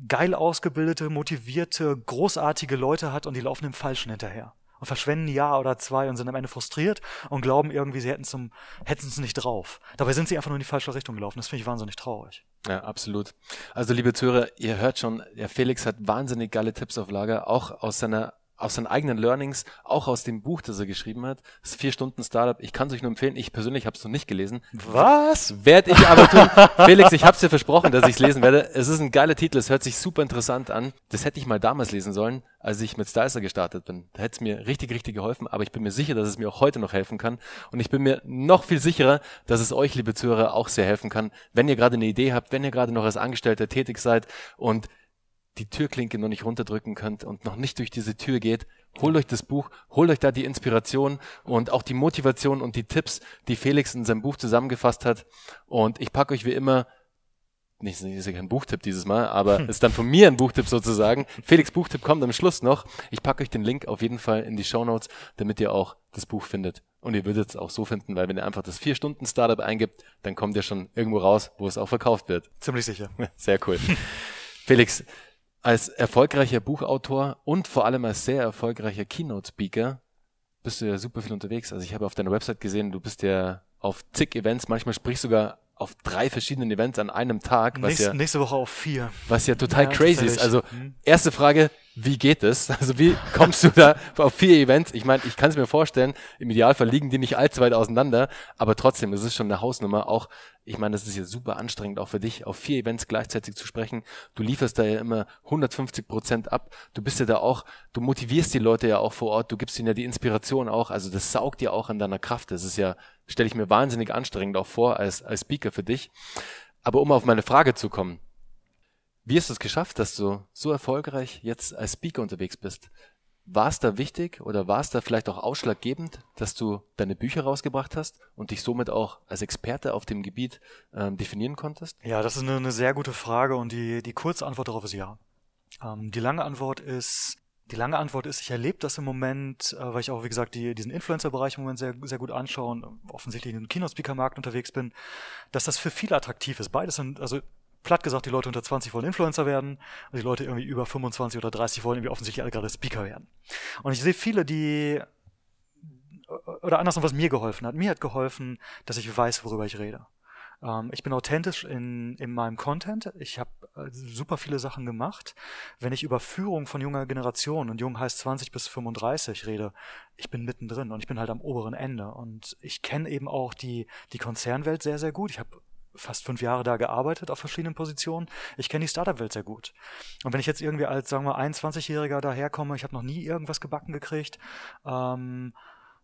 geil ausgebildete, motivierte, großartige Leute hat und die laufen dem Falschen hinterher. Und verschwenden ein Jahr oder zwei und sind am Ende frustriert und glauben irgendwie, sie hätten zum, hätten es nicht drauf. Dabei sind sie einfach nur in die falsche Richtung gelaufen. Das finde ich wahnsinnig traurig. Ja, absolut. Also, liebe Zuhörer, ihr hört schon, der Felix hat wahnsinnig geile Tipps auf Lager, auch aus seiner, aus seinen eigenen Learnings, auch aus dem Buch, das er geschrieben hat. Das Vier-Stunden-Startup. Ich kann es euch nur empfehlen. Ich persönlich habe es noch nicht gelesen. Was? Werde ich aber tun. Felix, ich habe es dir versprochen, dass ich es lesen werde. Es ist ein geiler Titel. Es hört sich super interessant an. Das hätte ich mal damals lesen sollen, als ich mit Stylister gestartet bin. Da hätte es mir richtig, richtig geholfen, aber ich bin mir sicher, dass es mir auch heute noch helfen kann und ich bin mir noch viel sicherer, dass es euch, liebe Zuhörer, auch sehr helfen kann, wenn ihr gerade eine Idee habt, wenn ihr gerade noch als Angestellter tätig seid und die Türklinke noch nicht runterdrücken könnt und noch nicht durch diese Tür geht, holt euch das Buch, holt euch da die Inspiration und auch die Motivation und die Tipps, die Felix in seinem Buch zusammengefasst hat und ich packe euch wie immer nicht, das ist ja kein Buchtipp dieses Mal, aber hm. ist dann von mir ein Buchtipp sozusagen. Felix Buchtipp kommt am Schluss noch. Ich packe euch den Link auf jeden Fall in die Shownotes, damit ihr auch das Buch findet. Und ihr würdet es auch so finden, weil wenn ihr einfach das Vier-Stunden-Startup eingibt, dann kommt ihr schon irgendwo raus, wo es auch verkauft wird. Ziemlich sicher. Sehr cool. Felix, als erfolgreicher Buchautor und vor allem als sehr erfolgreicher Keynote-Speaker bist du ja super viel unterwegs. Also ich habe auf deiner Website gesehen, du bist ja auf zig Events, manchmal sprichst sogar auf drei verschiedenen Events an einem Tag. Was nächste, ja, nächste Woche auf vier. Was ja total ja, crazy ist. Also erste Frage, wie geht es? Also wie kommst du da auf vier Events? Ich meine, ich kann es mir vorstellen, im Idealfall liegen die nicht allzu weit auseinander, aber trotzdem, es ist schon eine Hausnummer. Auch, ich meine, das ist ja super anstrengend, auch für dich, auf vier Events gleichzeitig zu sprechen. Du lieferst da ja immer hundertfünfzig Prozent ab. Du bist ja da auch, du motivierst die Leute ja auch vor Ort, du gibst ihnen ja die Inspiration auch. Also das saugt ja auch an deiner Kraft. Das ist ja, stelle ich mir wahnsinnig anstrengend auch vor als, als Speaker für dich. Aber um auf meine Frage zu kommen, wie hast du es geschafft, dass du so erfolgreich jetzt als Speaker unterwegs bist? War es da wichtig oder war es da vielleicht auch ausschlaggebend, dass du deine Bücher rausgebracht hast und dich somit auch als Experte auf dem Gebiet ähm, definieren konntest? Ja, das ist eine, eine sehr gute Frage und die, die kurze Antwort darauf ist ja. Ähm, die lange Antwort ist... Die lange Antwort ist, ich erlebe das im Moment, weil ich auch, wie gesagt, die, diesen Influencer-Bereich im Moment sehr, sehr gut anschaue und offensichtlich in den Keynote-Speaker-Markt unterwegs bin, dass das für viele attraktiv ist. Beides sind, also platt gesagt, die Leute unter zwanzig wollen Influencer werden und die Leute irgendwie über fünfundzwanzig oder dreißig wollen irgendwie offensichtlich alle gerade Speaker werden. Und ich sehe viele, die, oder andersrum, was mir geholfen hat. Mir hat geholfen, dass ich weiß, worüber ich rede. Ich bin authentisch in, in meinem Content. Ich habe super viele Sachen gemacht. Wenn ich über Führung von junger Generation, und jung heißt zwanzig bis fünfunddreißig, rede, ich bin mittendrin und ich bin halt am oberen Ende. Und ich kenne eben auch die, die Konzernwelt sehr, sehr gut. Ich habe fast fünf Jahre da gearbeitet auf verschiedenen Positionen. Ich kenne die Startup-Welt sehr gut. Und wenn ich jetzt irgendwie als, sagen wir, einundzwanzigjähriger daherkomme, ich habe noch nie irgendwas gebacken gekriegt, ähm,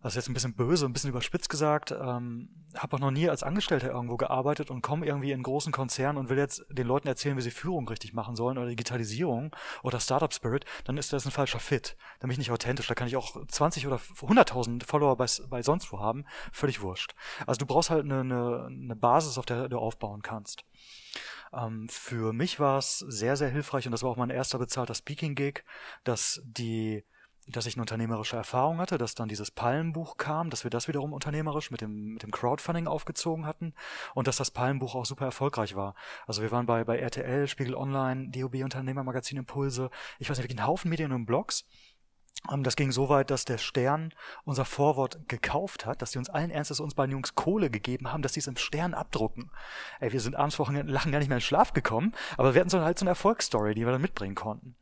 das ist jetzt ein bisschen böse, ein bisschen überspitzt gesagt, ähm, habe auch noch nie als Angestellter irgendwo gearbeitet und komme irgendwie in großen Konzern und will jetzt den Leuten erzählen, wie sie Führung richtig machen sollen oder Digitalisierung oder Startup-Spirit, dann ist das ein falscher Fit. Dann bin ich nicht authentisch. Da kann ich auch zwanzig oder hunderttausend Follower bei, bei sonst wo haben. Völlig wurscht. Also du brauchst halt eine, eine, eine Basis, auf der du aufbauen kannst. Ähm, für mich war es sehr, sehr hilfreich, und das war auch mein erster bezahlter Speaking-Gig, dass die dass ich eine unternehmerische Erfahrung hatte, dass dann dieses Palmenbuch kam, dass wir das wiederum unternehmerisch mit dem, mit dem Crowdfunding aufgezogen hatten und dass das Palmenbuch auch super erfolgreich war. Also wir waren bei, bei R T L, Spiegel Online, D O B Unternehmermagazin Impulse, ich weiß nicht, wirklich einen Haufen Medien und Blogs. Das ging so weit, dass der Stern unser Vorwort gekauft hat, dass die uns allen Ernstes uns beiden Jungs Kohle gegeben haben, dass die es im Stern abdrucken. Ey, wir sind abends Wochenende lachen gar nicht mehr in Schlaf gekommen, aber wir hatten so halt so eine Erfolgsstory, die wir dann mitbringen konnten.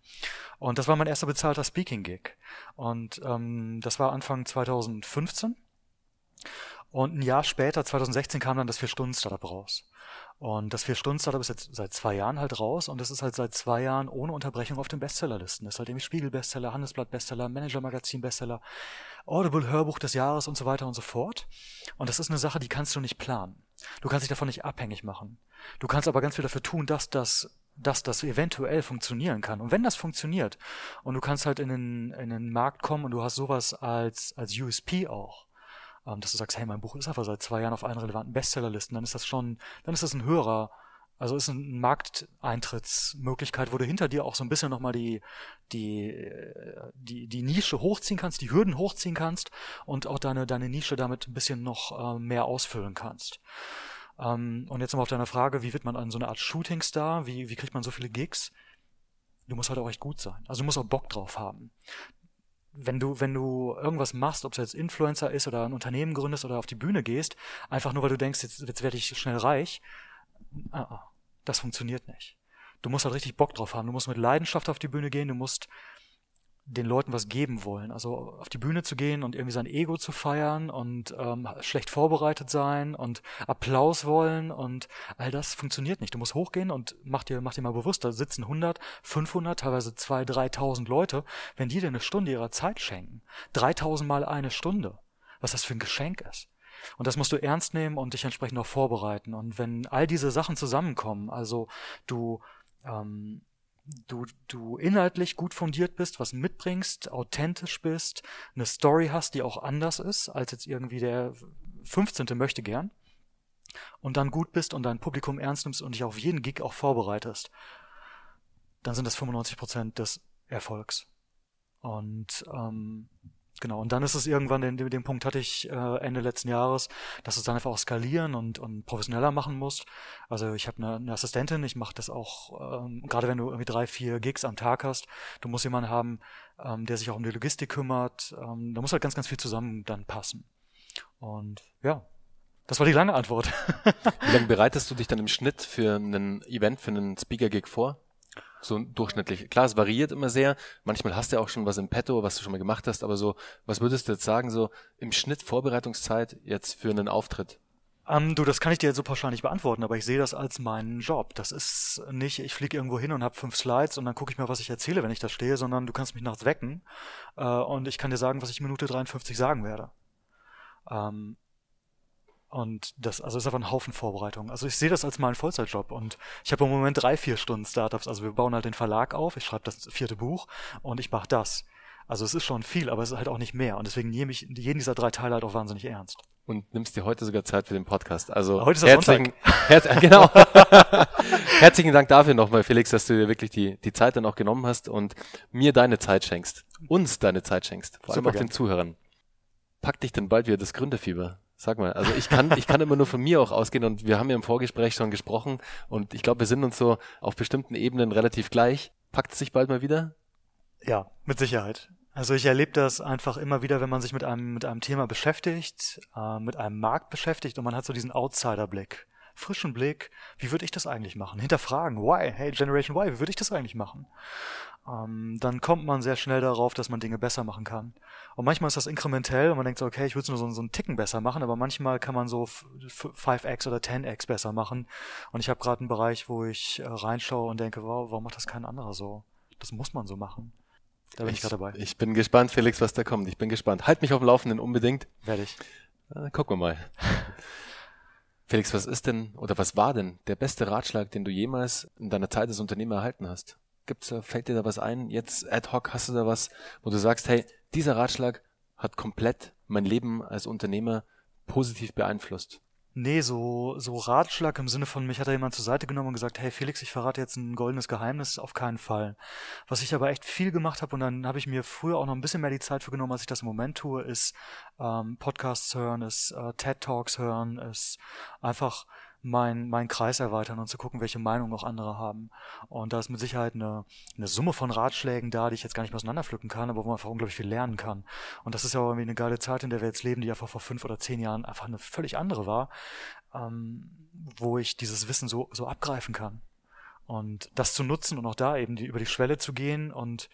Und das war mein erster bezahlter Speaking-Gig. Und ähm, das war Anfang zweitausendfünfzehn. Und ein Jahr später, zweitausendsechzehn, kam dann das vier-Stunden-Startup raus. Und das vier-Stunden-Startup ist jetzt seit zwei Jahren halt raus und das ist halt seit zwei Jahren ohne Unterbrechung auf den Bestsellerlisten. Das ist halt irgendwie Spiegel-Bestseller, Handelsblatt-Bestseller, Manager-Magazin-Bestseller, Audible-Hörbuch des Jahres und so weiter und so fort. Und das ist eine Sache, die kannst du nicht planen. Du kannst dich davon nicht abhängig machen. Du kannst aber ganz viel dafür tun, dass das dass das eventuell funktionieren kann. Und wenn das funktioniert und du kannst halt in den, in den Markt kommen und du hast sowas als, als U S P auch, dass du sagst, hey, mein Buch ist aber seit zwei Jahren auf allen relevanten Bestsellerlisten, dann ist das schon, dann ist das ein höherer, also ist ein Markteintrittsmöglichkeit, wo du hinter dir auch so ein bisschen nochmal die, die, die, die Nische hochziehen kannst, die Hürden hochziehen kannst und auch deine, deine Nische damit ein bisschen noch mehr ausfüllen kannst. Und jetzt nochmal auf deine Frage, wie wird man an so eine Art Shootingstar, wie, wie kriegt man so viele Gigs? Du musst halt auch echt gut sein. Also du musst auch Bock drauf haben. Wenn du, wenn du irgendwas machst, ob es jetzt Influencer ist oder ein Unternehmen gründest oder auf die Bühne gehst, einfach nur weil du denkst, jetzt, jetzt werde ich schnell reich, ah, das funktioniert nicht. Du musst halt richtig Bock drauf haben, du musst mit Leidenschaft auf die Bühne gehen, du musst den Leuten was geben wollen. Also auf die Bühne zu gehen und irgendwie sein Ego zu feiern und ähm, schlecht vorbereitet sein und Applaus wollen und all das funktioniert nicht. Du musst hochgehen und mach dir, mach dir mal bewusst, da sitzen hundert, fünfhundert, teilweise zweitausend, dreitausend Leute. Wenn die dir eine Stunde ihrer Zeit schenken, dreitausend mal eine Stunde, was das für ein Geschenk ist. Und das musst du ernst nehmen und dich entsprechend auch vorbereiten. Und wenn all diese Sachen zusammenkommen, also du... Ähm, Du, du inhaltlich gut fundiert bist, was mitbringst, authentisch bist, eine Story hast, die auch anders ist, als jetzt irgendwie der fünfzehnte möchte gern und dann gut bist und dein Publikum ernst nimmst und dich auf jeden Gig auch vorbereitest, dann sind das fünfundneunzig Prozent des Erfolgs. Und ähm, genau, und dann ist es irgendwann, den, den Punkt hatte ich äh, Ende letzten Jahres, dass du es dann einfach auch skalieren und, und professioneller machen musst. Also ich habe eine, eine Assistentin, ich mache das auch, ähm, gerade wenn du irgendwie drei, vier Gigs am Tag hast, du musst jemanden haben, ähm, der sich auch um die Logistik kümmert. Ähm, da muss halt ganz, ganz viel zusammen dann passen. Und ja, das war die lange Antwort. Wie lange bereitest du dich dann im Schnitt für ein Event, für einen Speaker-Gig vor? So durchschnittlich. Klar, es variiert immer sehr. Manchmal hast du ja auch schon was im Petto, was du schon mal gemacht hast, aber so, was würdest du jetzt sagen, so im Schnitt Vorbereitungszeit jetzt für einen Auftritt? Um, du, das kann ich dir jetzt so pauschal nicht beantworten, aber ich sehe das als meinen Job. Das ist nicht, ich fliege irgendwo hin und habe fünf Slides und dann gucke ich mir, was ich erzähle, wenn ich da stehe, sondern du kannst mich nachts wecken äh, und ich kann dir sagen, was ich in Minute dreiundfünfzig sagen werde. Ähm. Und das, also ist einfach ein Haufen Vorbereitung. Also ich sehe das als meinen Vollzeitjob und ich habe im Moment drei, vier Stunden Startups. Also wir bauen halt den Verlag auf, ich schreibe das vierte Buch und ich mache das. Also es ist schon viel, aber es ist halt auch nicht mehr. Und deswegen nehme ich jeden dieser drei Teile halt auch wahnsinnig ernst. Und nimmst dir heute sogar Zeit für den Podcast. Also heute ist das herzlichen, her- genau. Herzlichen Dank dafür nochmal, Felix, dass du dir wirklich die, die Zeit dann auch genommen hast und mir deine Zeit schenkst. Uns deine Zeit schenkst. Vor allem auch den Zuhörern. Pack dich denn bald wieder das Gründerfieber? Sag mal, also ich kann ich kann immer nur von mir auch ausgehen, und wir haben ja im Vorgespräch schon gesprochen, und ich glaube, wir sind uns so auf bestimmten Ebenen relativ gleich. Packt es sich bald mal wieder? Ja, mit Sicherheit. Also ich erlebe das einfach immer wieder, wenn man sich mit einem mit einem Thema beschäftigt, äh, mit einem Markt beschäftigt, und man hat so diesen Outsider-Blick, frischen Blick, wie würde ich das eigentlich machen? Hinterfragen, why? Hey, Generation Y, wie würde ich das eigentlich machen? Ähm, dann kommt man sehr schnell darauf, dass man Dinge besser machen kann. Und manchmal ist das inkrementell und man denkt so, okay, ich würde es nur so, so einen Ticken besser machen, aber manchmal kann man so fünf x oder zehn x besser machen. Und ich habe gerade einen Bereich, wo ich äh, reinschaue und denke, wow, warum macht das kein anderer so? Das muss man so machen. Da bin ich, ich gerade dabei. Ich bin gespannt, Felix, was da kommt. Ich bin gespannt. Halt mich auf dem Laufenden unbedingt. Werde ich. Äh, gucken wir mal. Felix, was ist denn oder was war denn der beste Ratschlag, den du jemals in deiner Zeit als Unternehmer erhalten hast? Gibt's da, fällt dir da was ein? Jetzt ad hoc hast du da was, wo du sagst, hey, dieser Ratschlag hat komplett mein Leben als Unternehmer positiv beeinflusst. Nee, so, so Ratschlag im Sinne von, mich hat da jemand zur Seite genommen und gesagt, hey Felix, ich verrate jetzt ein goldenes Geheimnis, auf keinen Fall. Was ich aber echt viel gemacht habe, und dann habe ich mir früher auch noch ein bisschen mehr die Zeit für genommen, als ich das im Moment tue, ist ähm, Podcasts hören, ist äh, TED-Talks hören, ist einfach meinen mein Kreis erweitern und zu gucken, welche Meinungen auch andere haben. Und da ist mit Sicherheit eine, eine Summe von Ratschlägen da, die ich jetzt gar nicht mehr auseinanderpflücken kann, aber wo man einfach unglaublich viel lernen kann. Und das ist ja auch irgendwie eine geile Zeit, in der wir jetzt leben, die einfach vor fünf oder zehn Jahren einfach eine völlig andere war, ähm, wo ich dieses Wissen so, so abgreifen kann. Und das zu nutzen und auch da eben die, über die Schwelle zu gehen und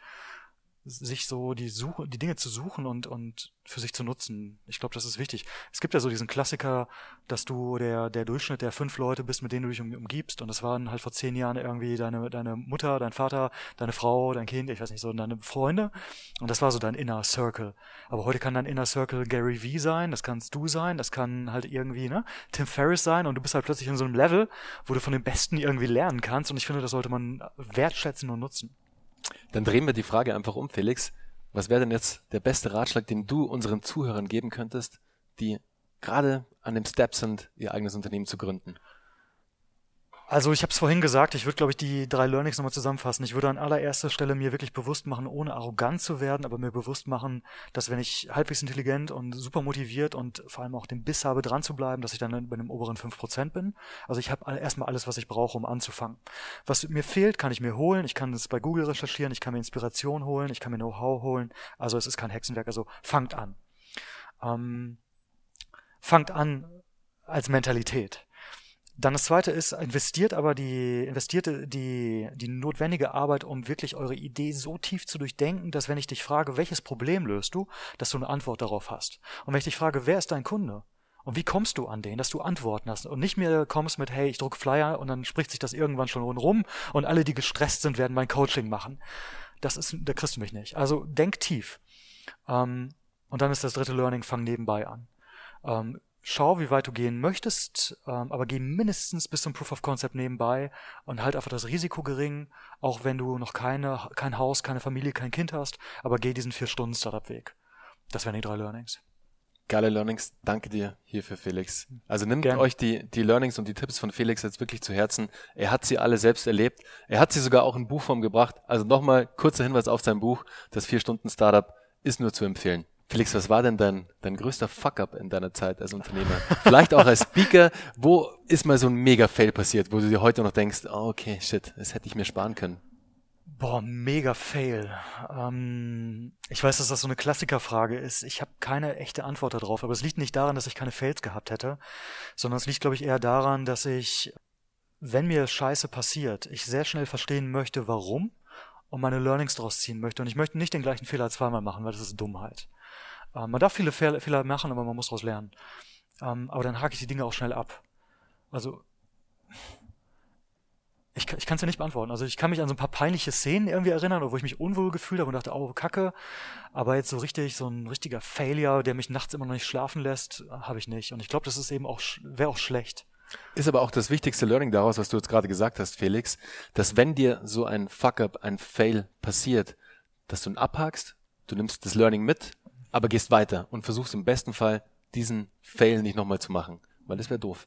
sich so die Suche, die Dinge zu suchen und, und für sich zu nutzen. Ich glaube, das ist wichtig. Es gibt ja so diesen Klassiker, dass du der, der Durchschnitt der fünf Leute bist, mit denen du dich um, umgibst. Und das waren halt vor zehn Jahren irgendwie deine, deine Mutter, dein Vater, deine Frau, dein Kind, ich weiß nicht so, deine Freunde. Und das war so dein Inner Circle. Aber heute kann dein Inner Circle Gary Vee sein, das kannst du sein, das kann halt irgendwie, ne, Tim Ferriss sein, und du bist halt plötzlich in so einem Level, wo du von den Besten irgendwie lernen kannst. Und ich finde, das sollte man wertschätzen und nutzen. Dann drehen wir die Frage einfach um, Felix. Was wäre denn jetzt der beste Ratschlag, den du unseren Zuhörern geben könntest, die gerade an dem Step sind, ihr eigenes Unternehmen zu gründen? Also ich habe es vorhin gesagt, ich würde, glaube ich, die drei Learnings nochmal zusammenfassen. Ich würde an allererster Stelle mir wirklich bewusst machen, ohne arrogant zu werden, aber mir bewusst machen, dass wenn ich halbwegs intelligent und super motiviert und vor allem auch den Biss habe, dran zu bleiben, dass ich dann bei dem oberen fünf Prozent bin. Also ich habe erstmal alles, was ich brauche, um anzufangen. Was mir fehlt, kann ich mir holen. Ich kann es bei Google recherchieren, ich kann mir Inspiration holen, ich kann mir Know-how holen. Also es ist kein Hexenwerk, also fangt an. Ähm, fangt an als Mentalität. Dann das zweite ist, investiert aber die, investierte die, die notwendige Arbeit, um wirklich eure Idee so tief zu durchdenken, dass wenn ich dich frage, welches Problem löst du, dass du eine Antwort darauf hast. Und wenn ich dich frage, wer ist dein Kunde? Und wie kommst du an den, dass du Antworten hast und nicht mehr kommst mit, hey, ich drucke Flyer und dann spricht sich das irgendwann schon rum und alle, die gestresst sind, werden mein Coaching machen. Das ist, da kriegst du mich nicht. Also denk tief. Und dann ist das dritte Learning, fang nebenbei an. Schau, wie weit du gehen möchtest, ähm, aber geh mindestens bis zum Proof of Concept nebenbei und halt einfach das Risiko gering, auch wenn du noch keine, kein Haus, keine Familie, kein Kind hast, aber geh diesen vier Stunden Startup Weg. Das wären die drei Learnings. Geile Learnings, danke dir hierfür, Felix. Also nimmt Gerne. euch die, die Learnings und die Tipps von Felix jetzt wirklich zu Herzen. Er hat sie alle selbst erlebt. Er hat sie sogar auch in Buchform gebracht. Also nochmal kurzer Hinweis auf sein Buch, das vier Stunden Startup ist nur zu empfehlen. Felix, was war denn dein, dein größter Fuck-up in deiner Zeit als Unternehmer? Vielleicht auch als Speaker. Wo ist mal so ein Mega-Fail passiert, wo du dir heute noch denkst, oh, okay, shit, das hätte ich mir sparen können? Boah, Mega-Fail. Ähm, ich weiß, dass das so eine Klassikerfrage ist. Ich habe keine echte Antwort darauf. Aber es liegt nicht daran, dass ich keine Fails gehabt hätte, sondern es liegt, glaube ich, eher daran, dass ich, wenn mir Scheiße passiert, ich sehr schnell verstehen möchte, warum, und meine Learnings daraus ziehen möchte. Und ich möchte nicht den gleichen Fehler zweimal machen, weil das ist Dummheit. Man darf viele Fehler machen, aber man muss daraus lernen. Aber dann hake ich die Dinge auch schnell ab. Also, ich, ich kann es ja nicht beantworten. Also ich kann mich an so ein paar peinliche Szenen irgendwie erinnern, wo ich mich unwohl gefühlt habe und dachte, oh, Kacke. Aber jetzt so richtig, so ein richtiger Failure, der mich nachts immer noch nicht schlafen lässt, habe ich nicht. Und ich glaube, das ist eben auch, wäre auch schlecht. Ist aber auch das wichtigste Learning daraus, was du jetzt gerade gesagt hast, Felix, dass wenn dir so ein Fuck-up, ein Fail passiert, dass du ihn abhakst, du nimmst das Learning mit, aber gehst weiter und versuchst im besten Fall, diesen Fail nicht nochmal zu machen, weil das wäre doof.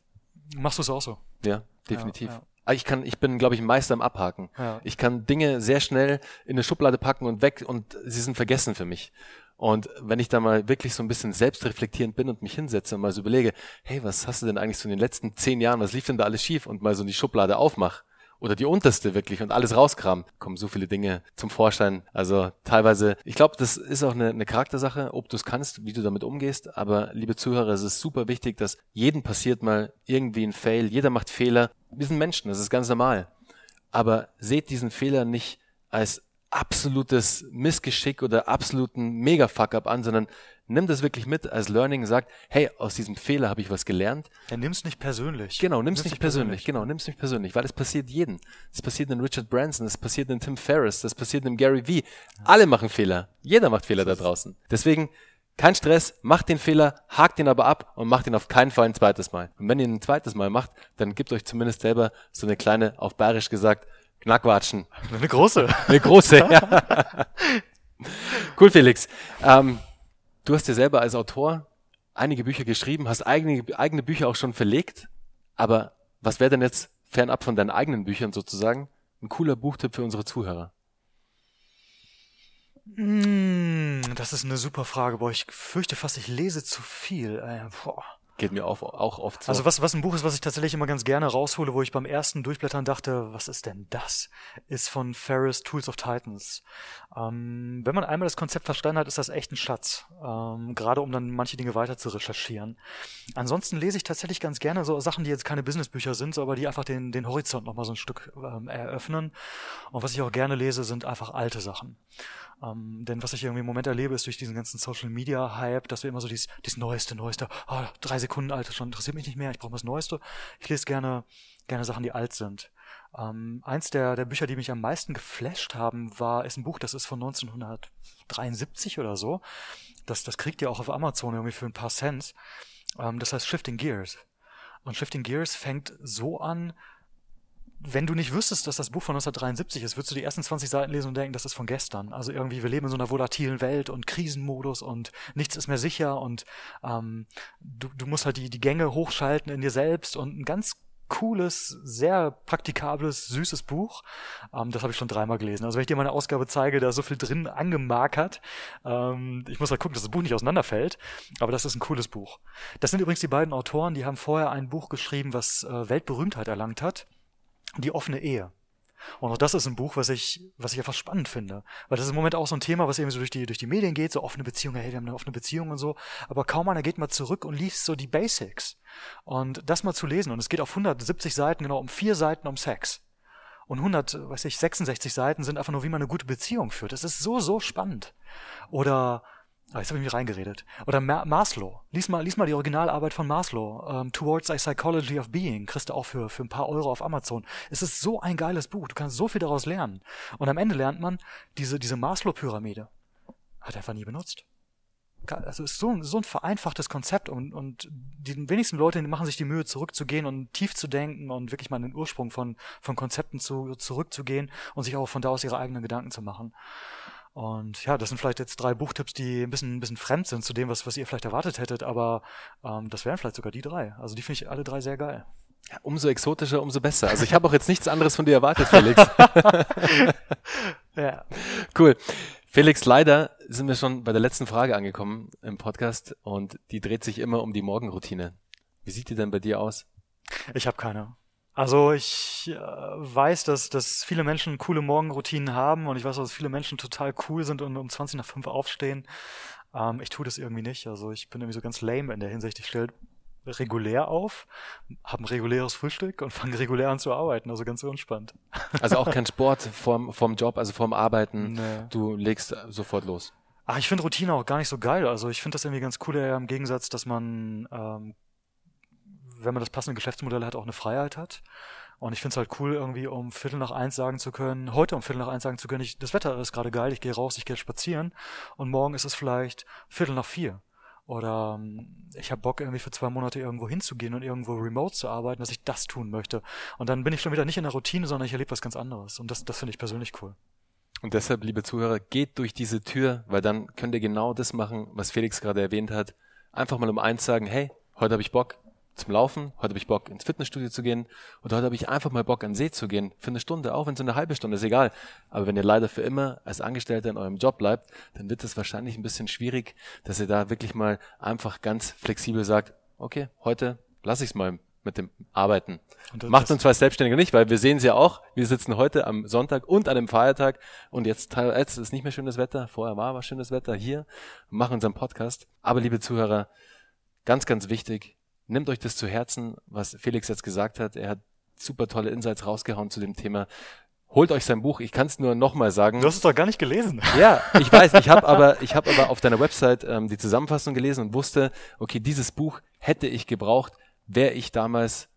Machst du es auch so? Ja, definitiv. Ja, ja. Ich kann, ich bin, glaube ich, ein Meister im Abhaken. Ja. Ich kann Dinge sehr schnell in eine Schublade packen und weg, und sie sind vergessen für mich. Und wenn ich da mal wirklich so ein bisschen selbstreflektierend bin und mich hinsetze und mal so überlege, hey, was hast du denn eigentlich so in den letzten zehn Jahren, was lief denn da alles schief, und mal so in die Schublade aufmach oder die unterste wirklich und alles rauskramen, kommen so viele Dinge zum Vorschein. Also teilweise, ich glaube, das ist auch eine, eine Charaktersache, ob du es kannst, wie du damit umgehst. Aber liebe Zuhörer, es ist super wichtig, dass jedem passiert mal irgendwie ein Fail. Jeder macht Fehler. Wir sind Menschen, das ist ganz normal. Aber seht diesen Fehler nicht als absolutes Missgeschick oder absoluten Mega-Fuck-Up an, sondern nimm das wirklich mit als Learning, sagt, hey, aus diesem Fehler habe ich was gelernt. Ja, nimm's nicht persönlich. Genau, nimm's, nimm's nicht persönlich. persönlich. Genau, nimm's nicht persönlich, weil es passiert jedem. Es passiert einem Richard Branson, es passiert einem Tim Ferriss, das passiert einem Gary Vee. Alle machen Fehler. Jeder macht Fehler da draußen. Deswegen kein Stress, macht den Fehler, hakt ihn aber ab und macht ihn auf keinen Fall ein zweites Mal. Und wenn ihr ihn ein zweites Mal macht, dann gebt euch zumindest selber so eine kleine, auf bayerisch gesagt, Knackwatschen. Eine große. Eine große, ja. Cool, Felix. Ähm, Du hast dir selber als Autor einige Bücher geschrieben, hast eigene, eigene Bücher auch schon verlegt, aber was wäre denn jetzt fernab von deinen eigenen Büchern sozusagen ein cooler Buchtipp für unsere Zuhörer? Das ist eine super Frage, boah, ich fürchte fast, ich lese zu viel. Äh, boah. Geht mir auch, auch oft so. Also was, was ein Buch ist, was ich tatsächlich immer ganz gerne raushole, wo ich beim ersten Durchblättern dachte, was ist denn das? Ist von Ferriss, Tools of Titans. Ähm, wenn man einmal das Konzept verstanden hat, ist das echt ein Schatz. Ähm, gerade um dann manche Dinge weiter zu recherchieren. Ansonsten lese ich tatsächlich ganz gerne so Sachen, die jetzt keine Businessbücher sind, so, aber die einfach den, den Horizont nochmal so ein Stück ähm, eröffnen. Und was ich auch gerne lese, sind einfach alte Sachen. Um, denn was ich irgendwie im Moment erlebe, ist durch diesen ganzen Social-Media-Hype, dass wir immer so dieses, dieses Neueste, Neueste, oh, drei Sekunden alt, schon interessiert mich nicht mehr, ich brauche mal das Neueste. Ich lese gerne, gerne Sachen, die alt sind. Um, eins der, der Bücher, die mich am meisten geflasht haben, war, ist ein Buch, das ist von neunzehnhundertdreiundsiebzig oder so. Das, das kriegt ihr auch auf Amazon irgendwie für ein paar Cent. Um, das heißt Shifting Gears. Und Shifting Gears fängt so an, wenn du nicht wüsstest, dass das Buch von neunzehnhundertdreiundsiebzig ist, würdest du die ersten zwanzig Seiten lesen und denken, das ist von gestern. Also irgendwie, wir leben in so einer volatilen Welt und Krisenmodus und nichts ist mehr sicher und ähm, du, du musst halt die, die Gänge hochschalten in dir selbst und ein ganz cooles, sehr praktikables, süßes Buch. Ähm, das habe ich schon dreimal gelesen. Also wenn ich dir meine Ausgabe zeige, da ist so viel drin angemarkert. Ähm, ich muss halt gucken, dass das Buch nicht auseinanderfällt. Aber das ist ein cooles Buch. Das sind übrigens die beiden Autoren, die haben vorher ein Buch geschrieben, was äh, Weltberühmtheit erlangt hat. Die offene Ehe. Und auch das ist ein Buch, was ich, was ich einfach spannend finde. Weil das ist im Moment auch so ein Thema, was eben so durch die, durch die Medien geht, so offene Beziehungen, hey, wir haben eine offene Beziehung und so. Aber kaum einer geht mal zurück und liest so die Basics. Und das mal zu lesen. Und es geht auf hundertsiebzig Seiten, genau, um vier Seiten um Sex. Und hundertsechsundsechzig Seiten sind einfach nur, wie man eine gute Beziehung führt. Das ist so, so spannend. Oder, ah, jetzt habe ich mich reingeredet. Oder Ma- Maslow. Lies mal, lies mal die Originalarbeit von Maslow. Ähm, Towards a Psychology of Being. Kriegst du auch für, für ein paar Euro auf Amazon. Es ist so ein geiles Buch. Du kannst so viel daraus lernen. Und am Ende lernt man, diese, diese Maslow-Pyramide hat er einfach nie benutzt. Also ist so, so ein vereinfachtes Konzept und, und die wenigsten Leute machen sich die Mühe, zurückzugehen und tief zu denken und wirklich mal in den Ursprung von, von Konzepten zu, zurückzugehen und sich auch von da aus ihre eigenen Gedanken zu machen. Und ja, das sind vielleicht jetzt drei Buchtipps, die ein bisschen, ein bisschen fremd sind zu dem, was, was ihr vielleicht erwartet hättet, aber ähm, das wären vielleicht sogar die drei. Also die finde ich alle drei sehr geil. Ja, umso exotischer, umso besser. Also ich habe auch jetzt nichts anderes von dir erwartet, Felix. Ja. Cool. Felix, leider sind wir schon bei der letzten Frage angekommen im Podcast und die dreht sich immer um die Morgenroutine. Wie sieht die denn bei dir aus? Ich habe keine. Also ich äh, weiß, dass, dass viele Menschen coole Morgenroutinen haben und ich weiß, dass viele Menschen total cool sind und um zwanzig nach fünf aufstehen. Ähm, ich tue das irgendwie nicht. Also ich bin irgendwie so ganz lame in der Hinsicht. Ich stelle regulär auf, habe ein reguläres Frühstück und fange regulär an zu arbeiten. Also ganz unspannend. Also auch kein Sport vorm, vorm Job, also vorm Arbeiten. Nee. Du legst sofort los. Ach, ich finde Routine auch gar nicht so geil. Also ich finde das irgendwie ganz cool, ja, im Gegensatz, dass man ähm, wenn man das passende Geschäftsmodell hat, auch eine Freiheit hat. Und ich finde es halt cool, irgendwie um Viertel nach eins sagen zu können, heute um Viertel nach eins sagen zu können, ich, das Wetter ist gerade geil, ich gehe raus, ich gehe spazieren. Und morgen ist es vielleicht Viertel nach vier. Oder ich habe Bock, irgendwie für zwei Monate irgendwo hinzugehen und irgendwo remote zu arbeiten, dass ich das tun möchte. Und dann bin ich schon wieder nicht in der Routine, sondern ich erlebe was ganz anderes. Und das, das finde ich persönlich cool. Und deshalb, liebe Zuhörer, geht durch diese Tür, weil dann könnt ihr genau das machen, was Felix gerade erwähnt hat. Einfach mal um eins sagen, hey, heute habe ich Bock. zum Laufen, heute habe ich Bock ins Fitnessstudio zu gehen oder heute habe ich einfach mal Bock an den See zu gehen für eine Stunde, auch wenn es eine halbe Stunde ist, egal. Aber wenn ihr leider für immer als Angestellter in eurem Job bleibt, dann wird es wahrscheinlich ein bisschen schwierig, dass ihr da wirklich mal einfach ganz flexibel sagt, okay, heute lasse ich es mal mit dem Arbeiten. Macht uns als Selbstständige nicht, weil wir sehen es ja auch, wir sitzen heute am Sonntag und an dem Feiertag und jetzt, jetzt ist nicht mehr schönes Wetter, vorher war aber schönes Wetter hier, machen unseren Podcast. Aber liebe Zuhörer, ganz, ganz wichtig, nehmt euch das zu Herzen, was Felix jetzt gesagt hat. Er hat super tolle Insights rausgehauen zu dem Thema. Holt euch sein Buch. Ich kann es nur nochmal sagen. Du hast es doch gar nicht gelesen. Ja, ich weiß. Ich habe aber, ich habe aber auf deiner Website ähm, die Zusammenfassung gelesen und wusste, okay, dieses Buch hätte ich gebraucht, wäre ich damals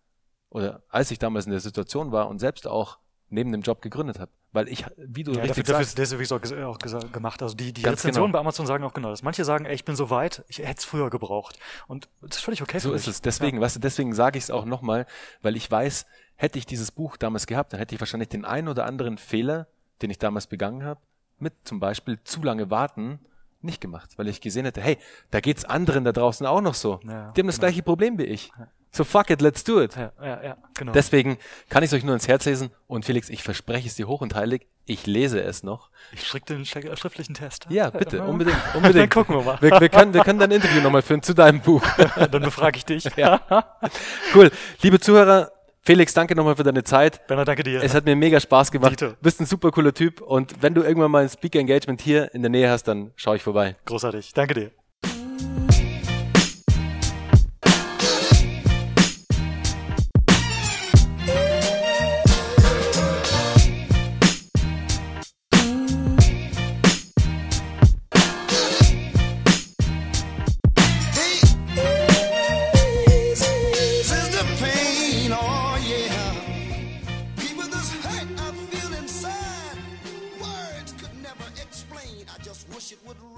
oder als ich damals in der Situation war und selbst auch neben dem Job gegründet habe. Weil ich, wie du ja, richtig dafür, sagst. Dafür, dafür habe ich es auch, ges- auch gemacht. Also die, die Rezensionen genau. bei Amazon sagen auch genau das. Manche sagen, ey, ich bin so weit, ich hätte es früher gebraucht. Und das ist völlig okay so für mich. So ist es. Deswegen, ja. weißt du, deswegen sage ich es auch nochmal, weil ich weiß, hätte ich dieses Buch damals gehabt, dann hätte ich wahrscheinlich den einen oder anderen Fehler, den ich damals begangen habe, mit zum Beispiel zu lange warten, nicht gemacht. Weil ich gesehen hätte, hey, da geht's anderen da draußen auch noch so. Ja, die haben das genau. gleiche Problem wie ich. Ja. So fuck it, let's do it. Ja, ja, ja, genau. Deswegen kann ich es euch nur ins Herz lesen und Felix, ich verspreche es dir hoch und heilig, ich lese es noch. Ich schicke den schriftlichen Test. Ja, bitte, unbedingt, unbedingt. Dann gucken wir mal. Wir, wir können, wir können dein Interview nochmal führen zu deinem Buch. Dann befrage ich dich. Ja. Cool. Liebe Zuhörer, Felix, danke nochmal für deine Zeit. Bernhard, danke dir. Es hat mir mega Spaß gemacht. Du bist ein super cooler Typ und wenn du irgendwann mal ein Speaker Engagement hier in der Nähe hast, dann schaue ich vorbei. Großartig. Danke dir. It would